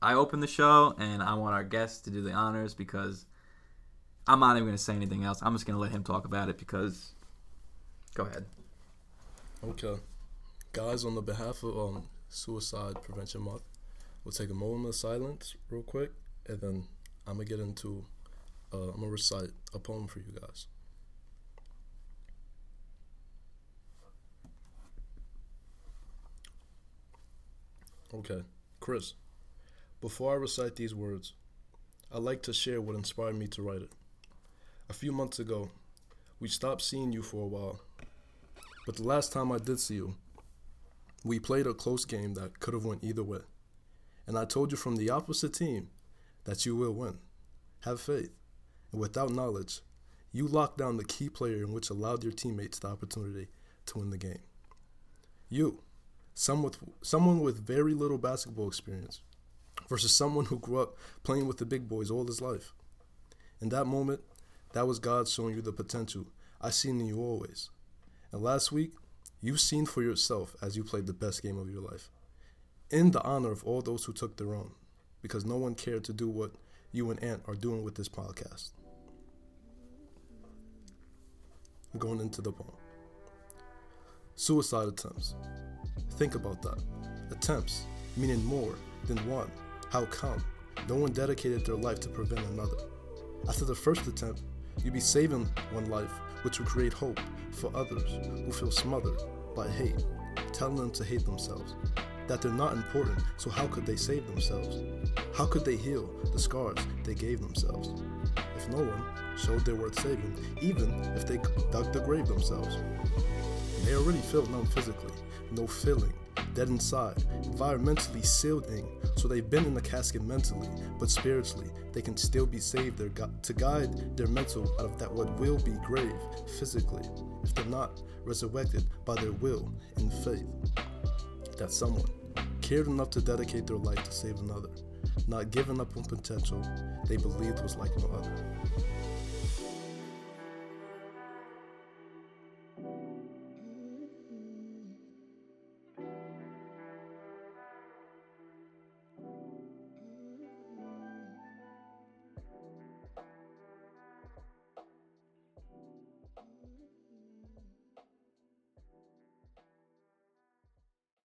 I open the show, and I want our guest to do the honors, because I'm not even going to say anything else. I'm just going to let him talk about it, because... Go ahead. Okay. Guys, on the behalf of Suicide Prevention Month, we'll take a moment of silence real quick, and then I'm going to get into... I'm going to recite a poem for you guys. Okay. Chris. Before I recite these words, I'd like to share what inspired me to write it. A few months ago, we stopped seeing you for a while, but the last time I did see you, we played a close game that could have went either way, and I told you from the opposite team that you will win. Have faith, and without knowledge, you locked down the key player in which allowed your teammates the opportunity to win the game. You, someone with very little basketball experience, versus someone who grew up playing with the big boys all his life. In that moment, that was God showing you the potential I seen in you always. And last week, you've seen for yourself as you played the best game of your life, in the honor of all those who took their own, because no one cared to do what you and Ant are doing with this podcast. I'm going into the poem. Suicide attempts. Think about that. Attempts, meaning more than one. How come? No one dedicated their life to prevent another. After the first attempt, you'd be saving one life, which would create hope for others who feel smothered by hate, telling them to hate themselves, that they're not important, so how could they save themselves? How could they heal the scars they gave themselves? If no one showed they're worth saving, even if they dug the grave themselves. They already feel numb physically, no feeling, dead inside, environmentally sealed in, so they've been in the casket mentally, but spiritually, they can still be saved to guide their mental out of that what will be grave physically, if they're not resurrected by their will and faith. That someone cared enough to dedicate their life to save another, not giving up on potential they believed was like no other.